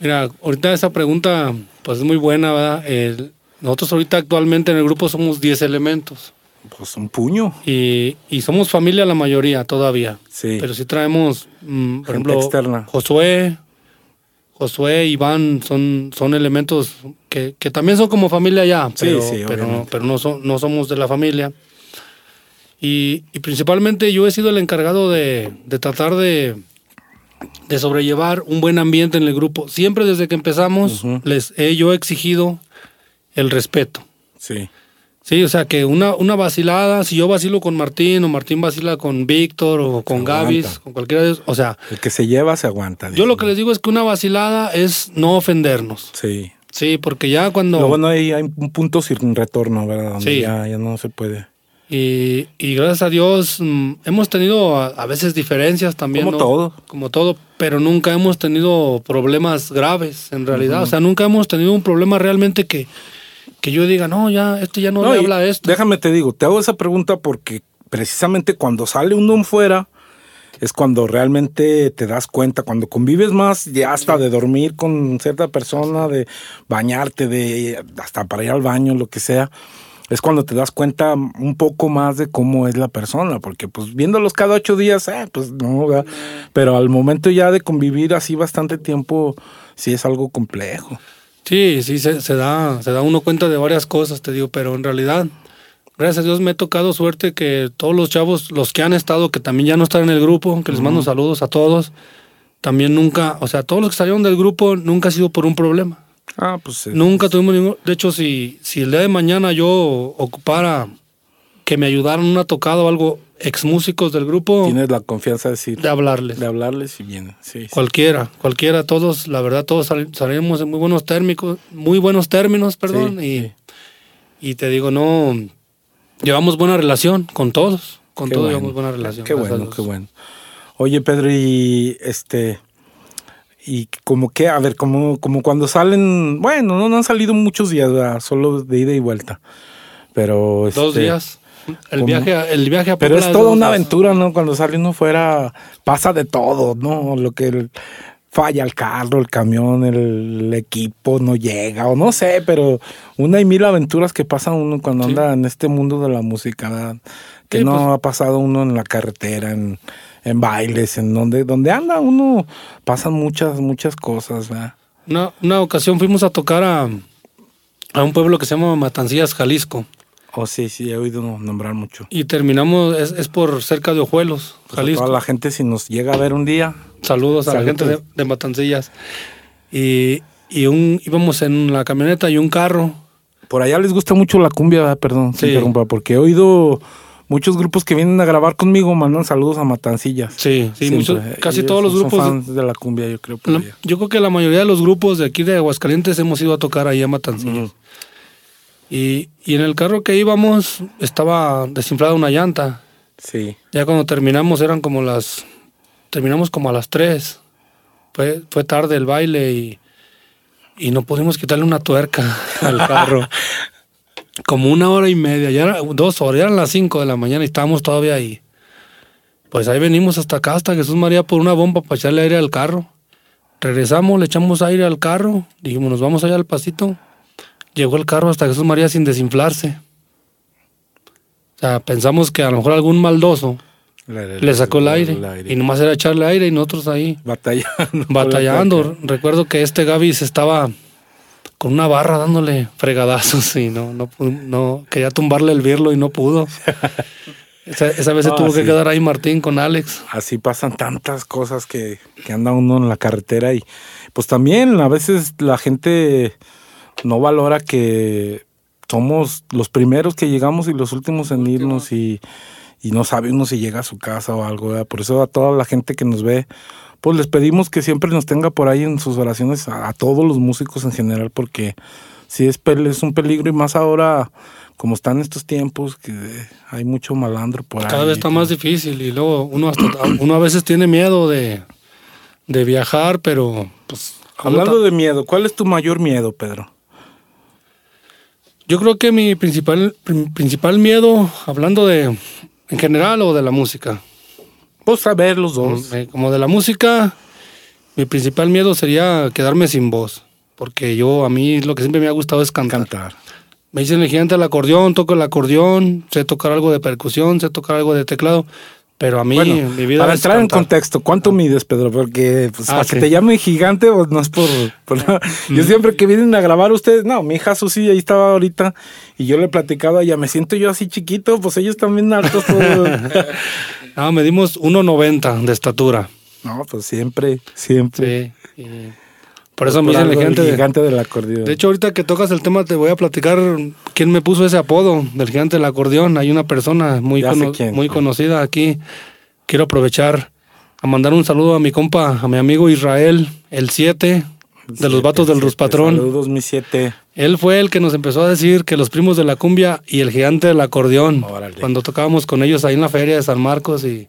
Mira, ahorita esa pregunta pues es muy buena, ¿verdad? Nosotros ahorita actualmente en el grupo somos 10 elementos. Pues un puño. Y somos familia la mayoría todavía. Sí. Pero sí traemos, por ejemplo, externa. Josué, Iván, son elementos que también son como familia ya, pero no somos de la familia. Y principalmente yo he sido el encargado de tratar de sobrellevar un buen ambiente en el grupo. Siempre desde que empezamos, yo he exigido el respeto. Sí. Sí, o sea, que una vacilada, si yo vacilo con Martín, o Martín vacila con Víctor, o con Gavis, con cualquiera de ellos, o sea... El que se lleva se aguanta. Yo lo que les digo es que una vacilada es no ofendernos. Sí. Sí, porque ya cuando... Luego no hay un punto sin retorno, ¿verdad? Donde ya no se puede... Y gracias a Dios hemos tenido a veces diferencias también. Como, ¿no? Todo. Como todo, pero nunca hemos tenido problemas graves en realidad. Uh-huh. O sea, nunca hemos tenido un problema realmente que yo diga, no, ya, este ya no, no le habla de esto. Déjame te digo, te hago esa pregunta porque precisamente cuando sale uno fuera es cuando realmente te das cuenta, cuando convives más, ya hasta de dormir con cierta persona, de bañarte, de hasta para ir al baño, lo que sea. Es cuando te das cuenta un poco más de cómo es la persona, porque pues viéndolos cada 8 días, pues no, ¿verdad? Pero al momento ya de convivir así bastante tiempo, sí es algo complejo. Sí, sí, se da uno cuenta de varias cosas, te digo, pero en realidad, gracias a Dios me he tocado suerte que todos los chavos, los que han estado, que también ya no están en el grupo, que les mando saludos a todos, también nunca, o sea, todos los que salieron del grupo nunca ha sido por un problema. Ah, pues sí. Nunca tuvimos ningún... De hecho, si el día de mañana yo ocupara que me ayudaran una tocada o algo, ex músicos del grupo... Tienes la confianza de decir... De hablarles. De hablarles y bien, sí. Cualquiera, todos, la verdad, todos salimos en muy buenos términos, sí. Y te digo, no... Llevamos buena relación con todos. Con todos llevamos buena relación. Qué bueno. Oye, Pedro, y como que, a ver, como cuando salen, bueno, no han salido muchos días, ¿verdad? Solo de ida y vuelta, pero... 2 días, el viaje a Puebla. Pero es toda una aventura, ¿no? Cuando sale uno fuera, pasa de todo, ¿no? Lo que falla el carro, el camión, el equipo, no llega, o no sé, pero una y mil aventuras que pasa uno cuando anda en este mundo de la música, ¿verdad? Que sí, no pues, ha pasado uno en la carretera, en bailes, en donde anda uno, pasan muchas cosas, ¿verdad? Una ocasión fuimos a tocar a un pueblo que se llama Matancillas, Jalisco. Oh, sí, he oído nombrar mucho. Y terminamos, es por cerca de Ojuelos, Jalisco. Pues a la gente, si nos llega a ver un día... Saludos a la gente de Matancillas. Y íbamos en la camioneta y un carro. Por allá les gusta mucho la cumbia, ¿verdad? Perdón, sí. Se interrumpa, porque he oído... Muchos grupos que vienen a grabar conmigo mandan saludos a Matancillas. Sí, muchos, casi ellos todos los grupos son fans de la cumbia, yo creo. Yo creo que la mayoría de los grupos de aquí de Aguascalientes hemos ido a tocar ahí a Matancillas. Y en el carro que íbamos estaba desinflada una llanta. Sí. Ya cuando terminamos terminamos como a las 3. Fue tarde el baile y no pudimos quitarle una tuerca al carro. Como 1 hora y media, ya era 2 horas, ya eran las 5 de la mañana y estábamos todavía ahí. Pues ahí venimos hasta acá, hasta Jesús María, por una bomba para echarle aire al carro. Regresamos, le echamos aire al carro, dijimos, nos vamos allá al pasito. Llegó el carro hasta Jesús María sin desinflarse. O sea, pensamos que a lo mejor algún maldoso le sacó el aire. Y nomás era echarle aire y nosotros ahí... Batallando. Recuerdo que Gaby se estaba... con una barra dándole fregadazos y no quería tumbarle el birlo y no pudo. Esa vez se tuvo que quedar ahí Martín con Alex. Así pasan tantas cosas que anda uno en la carretera y pues también a veces la gente no valora que somos los primeros que llegamos y los últimos en irnos y no sabe uno si llega a su casa o algo, ¿verdad? Por eso a toda la gente que nos ve, pues les pedimos que siempre nos tenga por ahí en sus oraciones a todos los músicos en general, porque sí es un peligro y más ahora, como están estos tiempos, que hay mucho malandro por ahí. Cada vez está más difícil y luego uno a veces tiene miedo de viajar, pero... pues hablando de miedo, ¿cuál es tu mayor miedo, Pedro? Yo creo que mi principal miedo, hablando de... ¿en general o de la música? Pues a ver, los dos. Como de la música, mi principal miedo sería quedarme sin voz. Porque a mí lo que siempre me ha gustado es cantar. Me dicen el gigante del acordeón, toco el acordeón, sé tocar algo de percusión, sé tocar algo de teclado. Pero a mí, mi vida para entrar en contexto, ¿cuánto mides, Pedro? Porque pues, que te llamen gigante, pues no es por nada. Yo siempre que vienen a grabar ustedes, mi hija Susi ahí estaba ahorita y yo le platicaba, ya me siento yo así chiquito, pues ellos también altos todos. No, medimos 1.90 de estatura. No, pues siempre. Sí. Por eso me dicen el gigante del acordeón. De hecho, ahorita que tocas el tema te voy a platicar quién me puso ese apodo del gigante del acordeón. Hay una persona muy conocida aquí. Quiero aprovechar a mandar un saludo a mi amigo Israel, el 7, de los Vatos del Ruspatrón. Saludos, mi 7. Él fue el que nos empezó a decir que los Primos de la Cumbia y el Gigante del Acordeón. Órale. Cuando tocábamos con ellos ahí en la feria de San Marcos y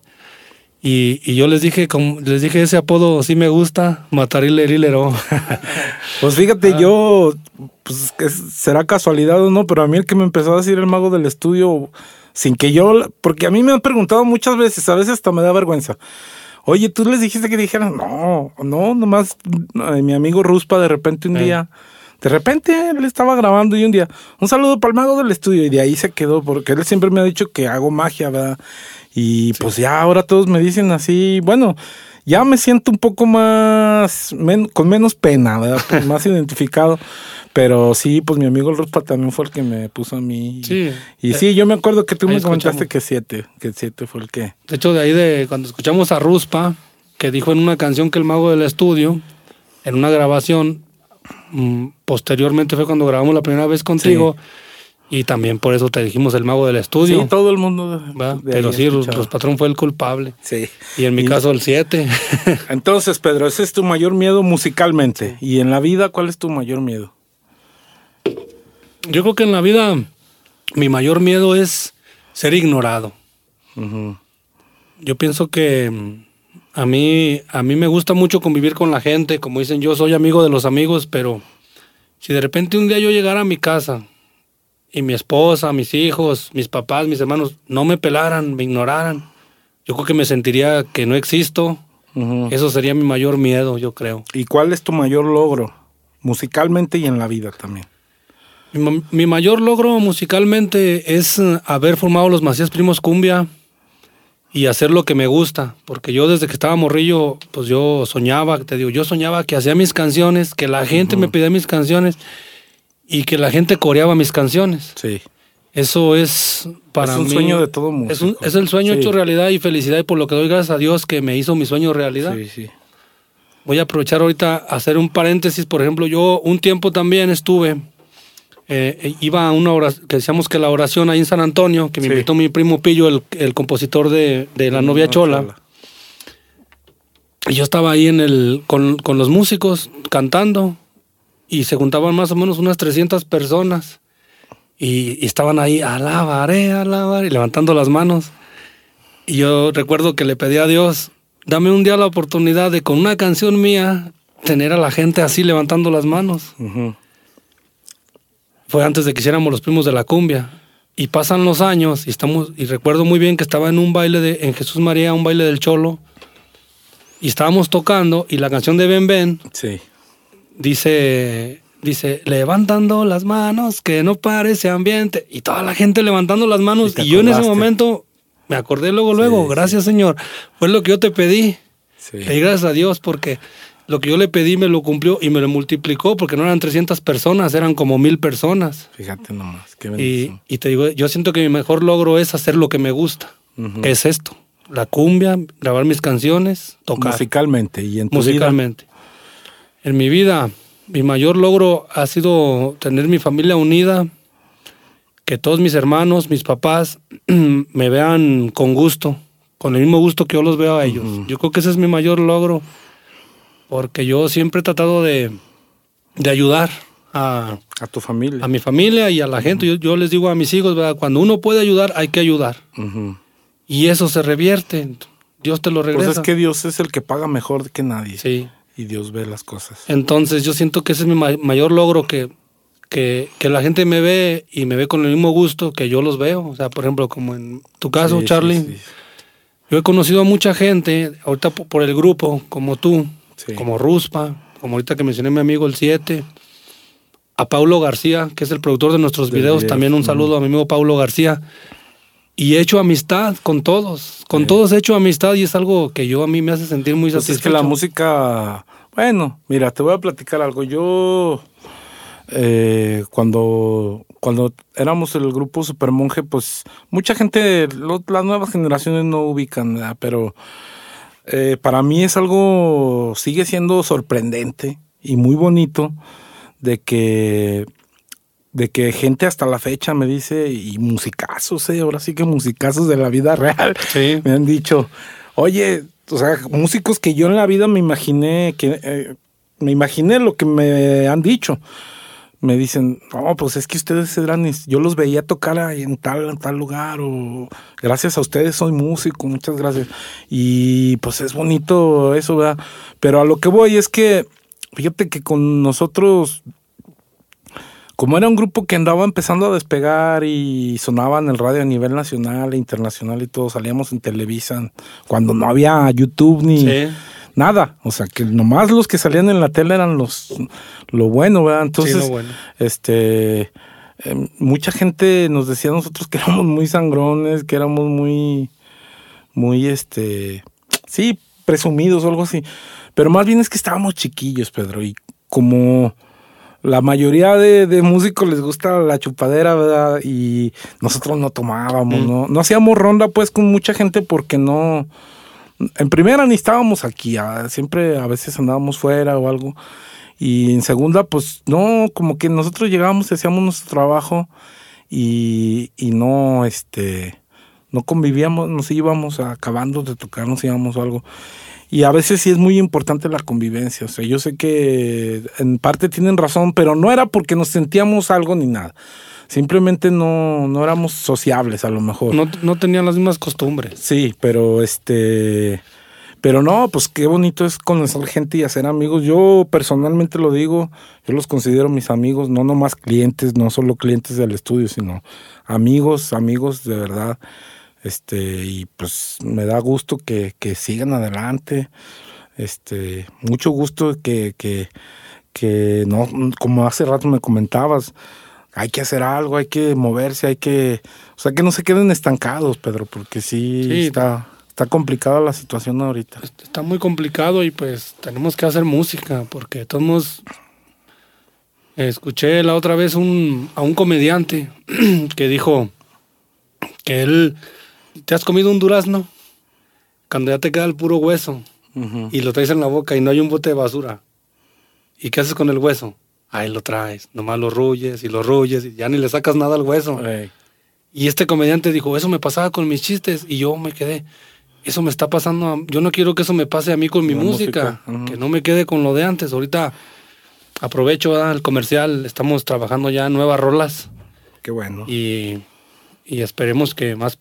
yo les dije, ese apodo sí me gusta, Matarilero. Pues fíjate, yo, pues será casualidad o no, pero a mí el que me empezó a decir el Mago del Estudio, sin que yo, porque a mí me han preguntado muchas veces, a veces hasta me da vergüenza. Oye, tú les dijiste que dijeran, no, nomás mi amigo Ruspa de repente un día... De repente él estaba grabando y un día, un saludo para el Mago del Estudio, y de ahí se quedó, porque él siempre me ha dicho que hago magia, ¿verdad? Y sí, pues ya ahora todos me dicen así, bueno, ya me siento un poco más, con menos pena, ¿verdad? Pues más identificado, pero sí, pues mi amigo el Ruspa también fue el que me puso a mí. Sí. Y sí, yo me acuerdo que tú me comentaste que 7 fue el que... De hecho, de ahí de cuando escuchamos a Ruspa, que dijo en una canción que el Mago del Estudio, en una grabación... Posteriormente fue cuando grabamos la primera vez contigo, sí. Y también por eso te dijimos el Mago del Estudio. Sí, todo el mundo. Pero sí, Ruspatrón fue el culpable. Sí. Y en mi caso el 7. Entonces, Pedro, ese es tu mayor miedo musicalmente. Y en la vida, ¿cuál es tu mayor miedo? Yo creo que en la vida mi mayor miedo es ser ignorado. Uh-huh. Yo pienso que... A mí me gusta mucho convivir con la gente, como dicen, yo soy amigo de los amigos, pero si de repente un día yo llegara a mi casa y mi esposa, mis hijos, mis papás, mis hermanos, no me pelaran, me ignoraran, yo creo que me sentiría que no existo. Uh-huh. Eso sería mi mayor miedo, yo creo. ¿Y cuál es tu mayor logro musicalmente y en la vida también? Mi mayor logro musicalmente es haber formado los Macías Primos Cumbia, y hacer lo que me gusta, porque yo desde que estaba morrillo, pues yo soñaba, te digo, yo soñaba que hacía mis canciones, que la gente me pedía mis canciones y que la gente coreaba mis canciones. Sí. Eso es para mí. Es un sueño de todo músico. Es el sueño hecho realidad y felicidad, y por lo que doy gracias a Dios que me hizo mi sueño realidad. Sí, sí. Voy a aprovechar ahorita a hacer un paréntesis. Por ejemplo, yo un tiempo también estuve, iba a una oración, que decíamos que la oración ahí en San Antonio, que me invitó mi primo Pillo, el compositor de La Novia Chola. Y yo estaba ahí con los músicos cantando, y se juntaban más o menos unas 300 personas, y estaban ahí, alabaré, levantando las manos. Y yo recuerdo que le pedí a Dios, dame un día la oportunidad de con una canción mía tener a la gente así levantando las manos. Uh-huh. Fue antes de que hiciéramos los Primos de la Cumbia. Y pasan los años y recuerdo muy bien que estaba en un baile en Jesús María, un baile del Cholo. Y estábamos tocando y la canción de Ben Ben dice, levantando las manos que no parece ambiente. Y toda la gente levantando las manos. Y yo en ese momento me acordé luego, gracias Señor. Fue lo que yo te pedí. Sí. Y gracias a Dios porque... Lo que yo le pedí me lo cumplió y me lo multiplicó, porque no eran 300 personas, eran como 1,000 personas. Fíjate nomás, qué bendición. Y te digo, yo siento que mi mejor logro es hacer lo que me gusta, que es esto, la cumbia, grabar mis canciones, tocar. Musicalmente. ¿Y en tu vida? En mi vida, mi mayor logro ha sido tener mi familia unida, que todos mis hermanos, mis papás, me vean con gusto, con el mismo gusto que yo los veo a ellos. Yo creo que ese es mi mayor logro. Porque yo siempre he tratado de ayudar a tu familia. A mi familia y a la gente. Yo les digo a mis hijos, ¿verdad? Cuando uno puede ayudar, hay que ayudar. Uh-huh. Y eso se revierte. Dios te lo regresa. Pues es que Dios es el que paga mejor que nadie. Sí. Y Dios ve las cosas. Entonces yo siento que ese es mi mayor logro, que la gente me ve y me ve con el mismo gusto que yo los veo. O sea, por ejemplo, como en tu caso, Charly. Sí. Yo he conocido a mucha gente, ahorita por el grupo, como tú. Sí. Como Ruspa, como ahorita que mencioné a mi amigo el 7, a Paulo García, que es el productor de nuestros videos, también un saludo a mi amigo Paulo García, y he hecho amistad con todos he hecho amistad, y es algo que a mí me hace sentir muy satisfecho. Es que la música, bueno, mira, te voy a platicar algo, yo cuando éramos el grupo Supermonje, pues mucha gente, las nuevas generaciones no ubican, ¿verdad? Pero... para mí es algo, sigue siendo sorprendente y muy bonito de que gente hasta la fecha me dice, y musicazos, ahora sí que musicazos de la vida real, me han dicho, oye, o sea, músicos que yo en la vida me imaginé que me imaginé lo que me han dicho. Me dicen, no, pues es que ustedes eran, yo los veía tocar en tal lugar, o gracias a ustedes soy músico, muchas gracias. Y pues es bonito eso, ¿verdad? Pero a lo que voy es que, fíjate que con nosotros, como era un grupo que andaba empezando a despegar y sonaba en el radio a nivel nacional e internacional y todo, salíamos en Televisa cuando no había YouTube ni... Sí. Nada, o sea, que nomás los que salían en la tele eran lo bueno, ¿verdad? Entonces, sí, lo bueno. Mucha gente nos decía a nosotros que éramos muy sangrones, que éramos muy presumidos o algo así. Pero más bien es que estábamos chiquillos, Pedro, y como la mayoría de músicos les gusta la chupadera, ¿verdad? Y nosotros no tomábamos, no hacíamos ronda pues con mucha gente porque no... En primera ni estábamos aquí, siempre a veces andábamos fuera o algo. Y en segunda, pues no, como que nosotros llegábamos, hacíamos nuestro trabajo y no, no convivíamos, nos íbamos acabando de tocar, nos íbamos o algo. Y a veces sí es muy importante la convivencia, o sea, yo sé que en parte tienen razón, pero no era porque nos sentíamos algo ni nada. Simplemente no éramos sociables a lo mejor. No tenían las mismas costumbres. Sí, pero pero no, pues qué bonito es conocer gente y hacer amigos. Yo personalmente lo digo, yo los considero mis amigos, no nomás clientes, no solo clientes del estudio, sino amigos de verdad. Y pues me da gusto que sigan adelante. Mucho gusto que no, como hace rato me comentabas, hay que hacer algo, hay que moverse, o sea, que no se queden estancados, Pedro, porque sí. Está complicada la situación ahorita. Está muy complicado y pues tenemos que hacer música, porque todos... Escuché la otra vez a un comediante que dijo que él... ¿Te has comido un durazno? Cuando ya te queda el puro hueso, uh-huh, y lo traes en la boca y no hay un bote de basura. ¿Y qué haces con el hueso? Ahí lo traes, nomás lo rulles y ya ni le sacas nada al hueso. Hey. Y este comediante dijo, eso me pasaba con mis chistes, y yo me quedé, eso me está pasando, yo no quiero que eso me pase a mí con mi música. Uh-huh. Que no me quede con lo de antes. Ahorita aprovecho el comercial, estamos trabajando ya nuevas rolas. Qué bueno. Y esperemos que más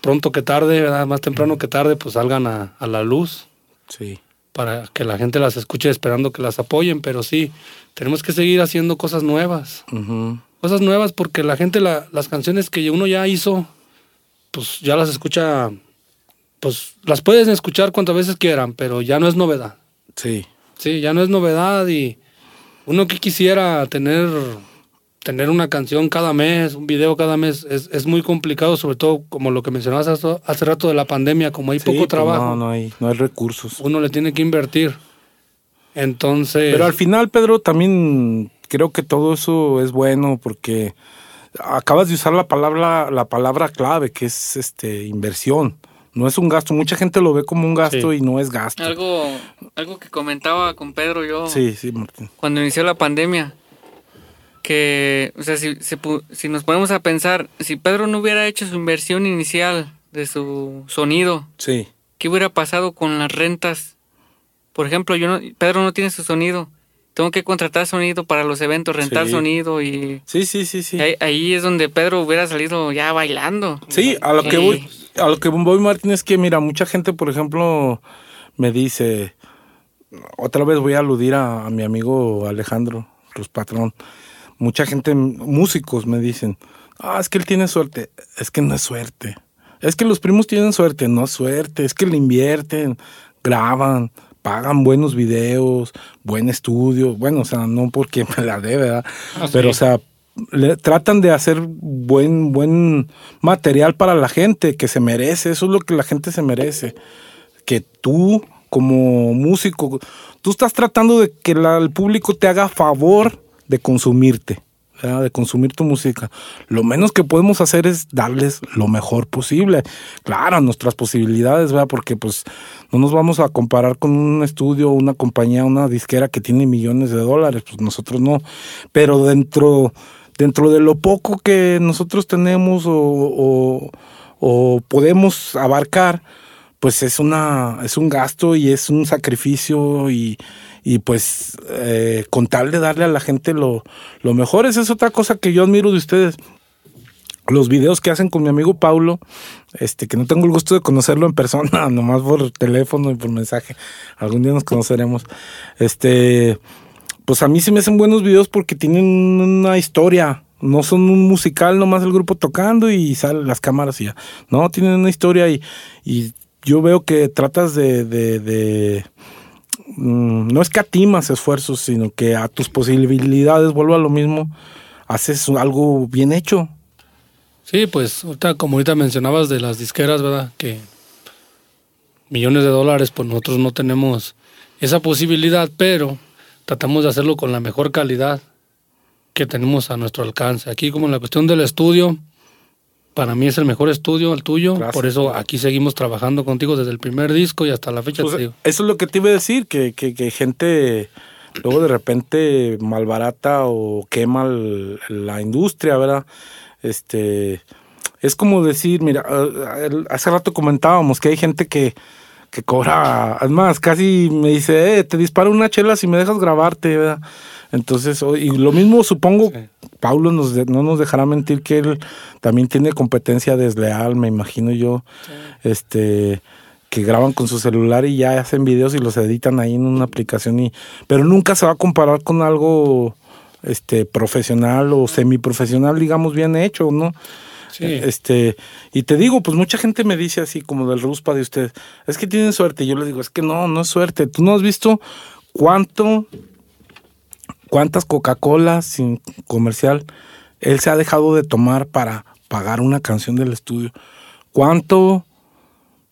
pronto que tarde, ¿verdad? Más temprano, uh-huh, que tarde, pues salgan a la luz. Sí. Para que la gente las escuche, esperando que las apoyen, pero sí, tenemos que seguir haciendo cosas nuevas. Uh-huh. Cosas nuevas porque la gente, las canciones que uno ya hizo, pues ya las escucha, pues las puedes escuchar cuantas veces quieran, pero ya no es novedad. Sí. Sí, ya no es novedad, y uno que quisiera tener una canción cada mes, un video cada mes, es muy complicado, sobre todo como lo que mencionabas hace rato de la pandemia, como hay poco trabajo. No hay recursos. Uno le tiene que invertir. Entonces... Pero al final, Pedro, también creo que todo eso es bueno, porque acabas de usar la palabra clave, que es inversión. No es un gasto, mucha gente lo ve como un gasto, sí, y no es gasto. Algo que comentaba con Pedro yo, sí, Martín, cuando inició la pandemia, que, o sea, si nos ponemos a pensar, si Pedro no hubiera hecho su inversión inicial de su sonido, sí, ¿qué hubiera pasado con las rentas? Por ejemplo, Pedro no tiene su sonido, tengo que contratar sonido para los eventos, rentar, sí, sonido, y sí. Ahí es donde Pedro hubiera salido ya bailando. Sí, a lo que voy, Martín, es que mira, mucha gente, por ejemplo, me dice, otra vez voy a aludir a mi amigo Alejandro Ruspatrón. Mucha gente, músicos, me dicen, es que él tiene suerte. Es que no es suerte. Es que los primos tienen suerte, no es suerte. Es que le invierten, graban, pagan buenos videos, buen estudio. Bueno, o sea, no porque me la dé, ¿verdad? Okay. Pero, o sea, tratan de hacer buen material para la gente que se merece. Eso es lo que la gente se merece. Que tú, como músico, tú estás tratando de que el público te haga favor de consumirte, ¿verdad? De consumir tu música. Lo menos que podemos hacer es darles lo mejor posible. Claro, nuestras posibilidades, ¿verdad? Porque pues no nos vamos a comparar con un estudio, una compañía, una disquera que tiene millones de dólares. Pues nosotros no. Pero dentro de lo poco que nosotros tenemos o podemos abarcar, pues es un gasto y es un sacrificio y pues con tal de darle a la gente lo mejor. Esa es otra cosa que yo admiro de ustedes. Los videos que hacen con mi amigo Paulo, que no tengo el gusto de conocerlo en persona, nomás por teléfono y por mensaje. Algún día nos conoceremos. Pues a mí sí me hacen buenos videos porque tienen una historia. No son un musical nomás el grupo tocando y salen las cámaras y ya. No, tienen una historia y yo veo que tratas de no escatimas esfuerzos, sino que a tus posibilidades, vuelvo a lo mismo, haces algo bien hecho. Sí, pues ahorita mencionabas de las disqueras, ¿verdad? Que millones de dólares, pues nosotros no tenemos esa posibilidad, pero tratamos de hacerlo con la mejor calidad que tenemos a nuestro alcance. Aquí, como en la cuestión del estudio, para mí es el mejor estudio, el tuyo. Gracias. Por eso aquí seguimos trabajando contigo desde el primer disco y hasta la fecha. Pues, te digo. Eso es lo que te iba a decir, que gente luego de repente malbarata o quema la industria, ¿verdad? Es como decir, mira, hace rato comentábamos que hay gente que cobra, además casi me dice, te disparo una chela si me dejas grabarte, ¿verdad? Entonces, y lo mismo supongo, sí. Paulo no nos dejará mentir que él también tiene competencia desleal, me imagino yo, sí. Que graban con su celular y ya hacen videos y los editan ahí en una aplicación, pero nunca se va a comparar con algo... profesional o semiprofesional, digamos, bien hecho, ¿no? Sí. Y te digo, pues mucha gente me dice así, como del Ruspa de ustedes, es que tienen suerte. Yo les digo, es que no es suerte. Tú no has visto cuántas Coca-Cola sin comercial él se ha dejado de tomar para pagar una canción del estudio. Cuánto...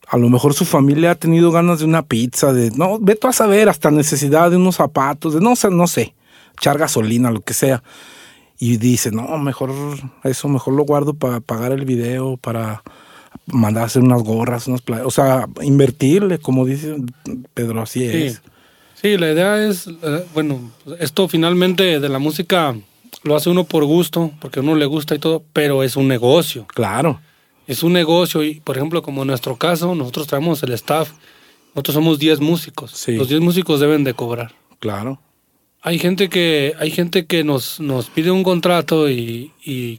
A lo mejor su familia ha tenido ganas de una pizza, ve tú a saber, hasta necesidad de unos zapatos, no sé. Echar gasolina, lo que sea. Y dice, no, mejor lo guardo para pagar el video, para mandarse unas gorras, unas playas. O sea, invertirle, como dice Pedro, así sí. Es. Sí, la idea es, esto finalmente de la música lo hace uno por gusto, porque a uno le gusta y todo, pero es un negocio. Claro. Es un negocio y, por ejemplo, como en nuestro caso, nosotros traemos el staff. Nosotros somos 10 músicos. Sí. Los 10 músicos deben de cobrar. Claro. Hay gente que nos pide un contrato y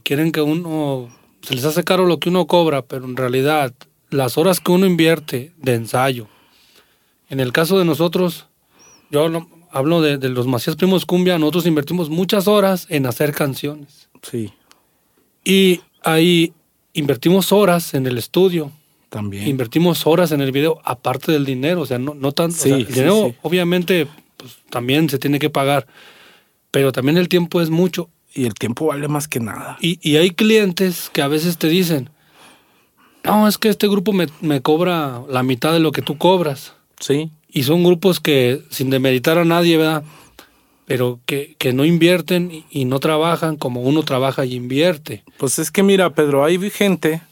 quieren que uno... Se les hace caro lo que uno cobra, pero en realidad las horas que uno invierte de ensayo. En el caso de nosotros, yo hablo de los Macías Primos Cumbia, nosotros invertimos muchas horas en hacer canciones. Sí. Y ahí invertimos horas en el estudio. También. Invertimos horas en el video, aparte del dinero. O sea, no tanto... Sí, o sea, el dinero, sí. Obviamente... Pues también se tiene que pagar, pero también el tiempo es mucho. Y el tiempo vale más que nada. Y hay clientes que a veces te dicen, no, es que este grupo me cobra la mitad de lo que tú cobras. Sí. Y son grupos que, sin demeritar a nadie, ¿verdad? Pero que no invierten y no trabajan como uno trabaja y invierte. Pues es que mira, Pedro, hay gente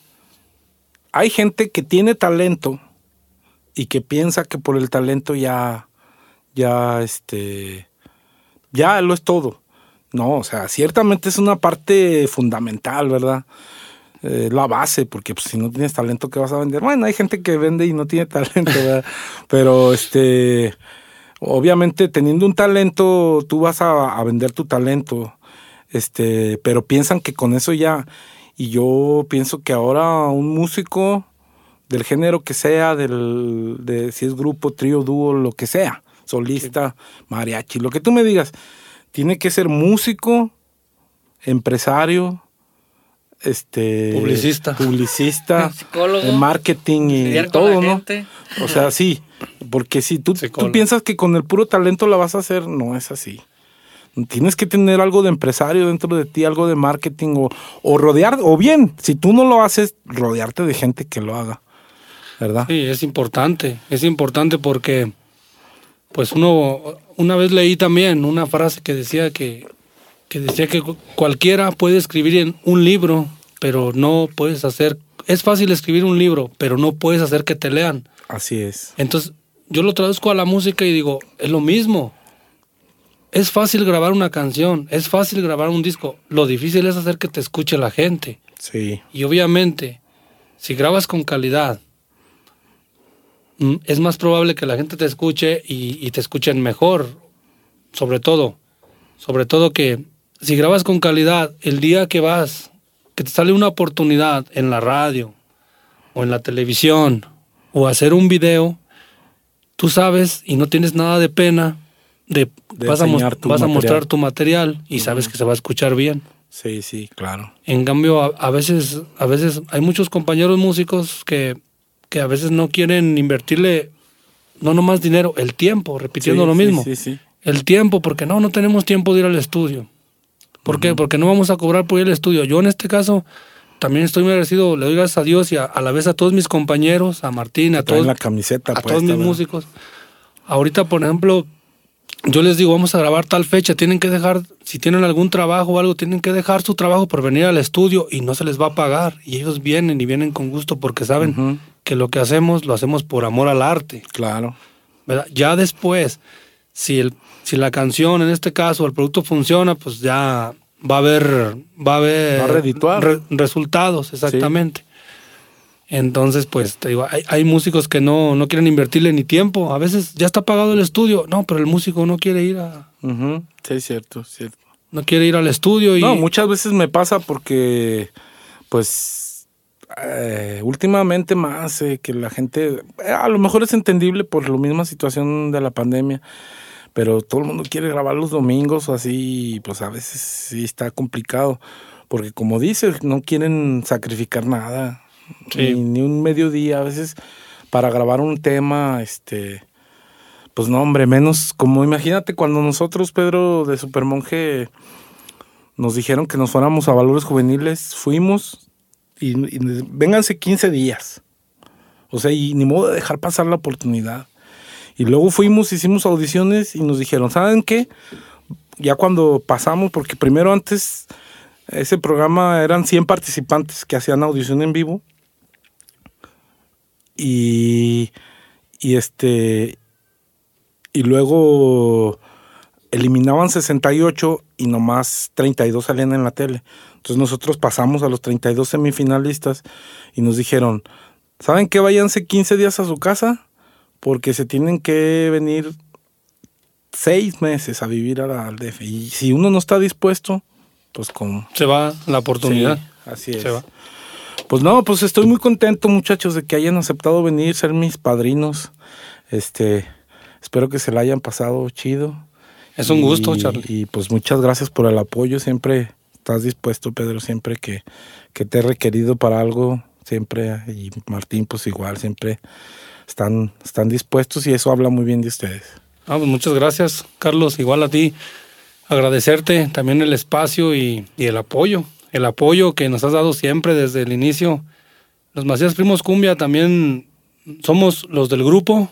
que tiene talento y que piensa que por el talento ya lo es todo. No, o sea, ciertamente es una parte fundamental, ¿verdad? La base, porque pues, si no tienes talento, ¿qué vas a vender? Bueno, hay gente que vende y no tiene talento, ¿verdad? Pero obviamente teniendo un talento, tú vas a vender tu talento. Pero piensan que con eso ya. Y yo pienso que ahora un músico del género que sea, si es grupo, trío, dúo, lo que sea. Solista, mariachi, lo que tú me digas, tiene que ser músico, empresario, publicista, psicólogo, marketing y todo, ¿no? O sea, sí, porque si tú piensas que con el puro talento la vas a hacer, no es así. Tienes que tener algo de empresario dentro de ti, algo de marketing o rodear, o bien, si tú no lo haces, rodearte de gente que lo haga, ¿verdad? Sí, es importante porque... Pues una vez leí también una frase que decía que cualquiera puede escribir en un libro, pero no puedes hacer... Es fácil escribir un libro, pero no puedes hacer que te lean. Así es. Entonces, yo lo traduzco a la música y digo, es lo mismo. Es fácil grabar una canción, es fácil grabar un disco. Lo difícil es hacer que te escuche la gente. Sí. Y obviamente, si grabas con calidad, es más probable que la gente te escuche y te escuchen mejor, sobre todo que si grabas con calidad, el día que vas, que te sale una oportunidad en la radio o en la televisión o hacer un video, tú sabes y no tienes nada de pena de vas a mostrar tu material y sabes que se va a escuchar bien. Sí, sí, claro. En cambio, a veces hay muchos compañeros músicos que a veces no quieren invertirle, no nomás dinero, el tiempo, repitiendo lo mismo. Sí, sí, sí. El tiempo, porque no tenemos tiempo de ir al estudio. ¿Por qué? Porque no vamos a cobrar por ir al estudio. Yo en este caso también estoy muy agradecido, le doy gracias a Dios y a la vez a todos mis compañeros, a Martín, a todos, la camiseta, a todos mis músicos. Ahorita, por ejemplo, yo les digo, vamos a grabar tal fecha, tienen que dejar, si tienen algún trabajo o algo, tienen que dejar su trabajo por venir al estudio y no se les va a pagar. Y ellos vienen y vienen con gusto porque saben que lo que hacemos, lo hacemos por amor al arte. Claro. ¿Verdad? Ya después, si la canción, en este caso, el producto funciona, pues ya va a haber resultados, exactamente. Sí. Entonces, pues, te digo, hay músicos que no quieren invertirle ni tiempo. A veces ya está pagado el estudio. No, pero el músico no quiere ir a... Sí, cierto. No quiere ir al estudio y... No, muchas veces me pasa porque, pues, últimamente más que la gente... a lo mejor es entendible por la misma situación de la pandemia, pero todo el mundo quiere grabar los domingos o así, y pues a veces sí está complicado. Porque como dices, no quieren sacrificar nada. Sí. Ni un mediodía a veces para grabar un tema, pues no, hombre, menos como imagínate cuando nosotros, Pedro, de Supermonje, nos dijeron que nos fuéramos a Valores Juveniles, fuimos y vénganse 15 días, o sea, y ni modo de dejar pasar la oportunidad. Y luego fuimos, hicimos audiciones y nos dijeron, ¿saben qué? Ya cuando pasamos, porque primero antes ese programa eran 100 participantes que hacían audición en vivo. Y luego eliminaban 68 y nomás 32 salían en la tele. Entonces nosotros pasamos a los 32 semifinalistas y nos dijeron, ¿saben qué? Váyanse 15 días a su casa porque se tienen que venir 6 meses a vivir al DF. Y si uno no está dispuesto, pues como... se va la oportunidad. Sí, así es. Se va. Pues no, pues estoy muy contento, muchachos, de que hayan aceptado venir, ser mis padrinos. Espero que se la hayan pasado chido. Es un gusto, Charly. Y pues muchas gracias por el apoyo. Siempre estás dispuesto, Pedro, siempre que te he requerido para algo. Siempre, y Martín, pues igual, siempre están dispuestos y eso habla muy bien de ustedes. Ah, pues muchas gracias, Carlos. Igual a ti. Agradecerte también el espacio y el apoyo. El apoyo que nos has dado siempre desde el inicio. Los Macías Primos Cumbia también somos los del grupo,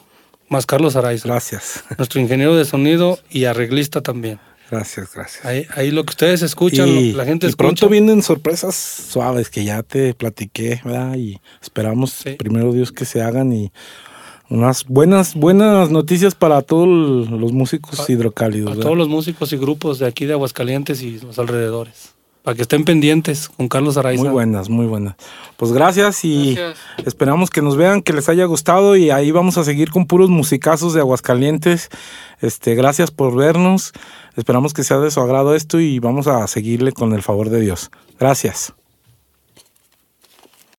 más Carlos Araiza. Gracias. Nuestro ingeniero de sonido y arreglista también. Gracias. Ahí lo que ustedes escuchan, lo que la gente escucha. Pronto vienen sorpresas suaves que ya te platiqué, ¿verdad? Y esperamos, primero Dios, que se hagan y... unas buenas noticias para todos los músicos hidrocálidos. Para todos los músicos y grupos de aquí de Aguascalientes y los alrededores. Para que estén pendientes con Carlos Araiza. Muy buenas. Pues gracias y esperamos que nos vean, que les haya gustado y ahí vamos a seguir con puros musicazos de Aguascalientes. Gracias por vernos. Esperamos que sea de su agrado esto y vamos a seguirle con el favor de Dios. Gracias.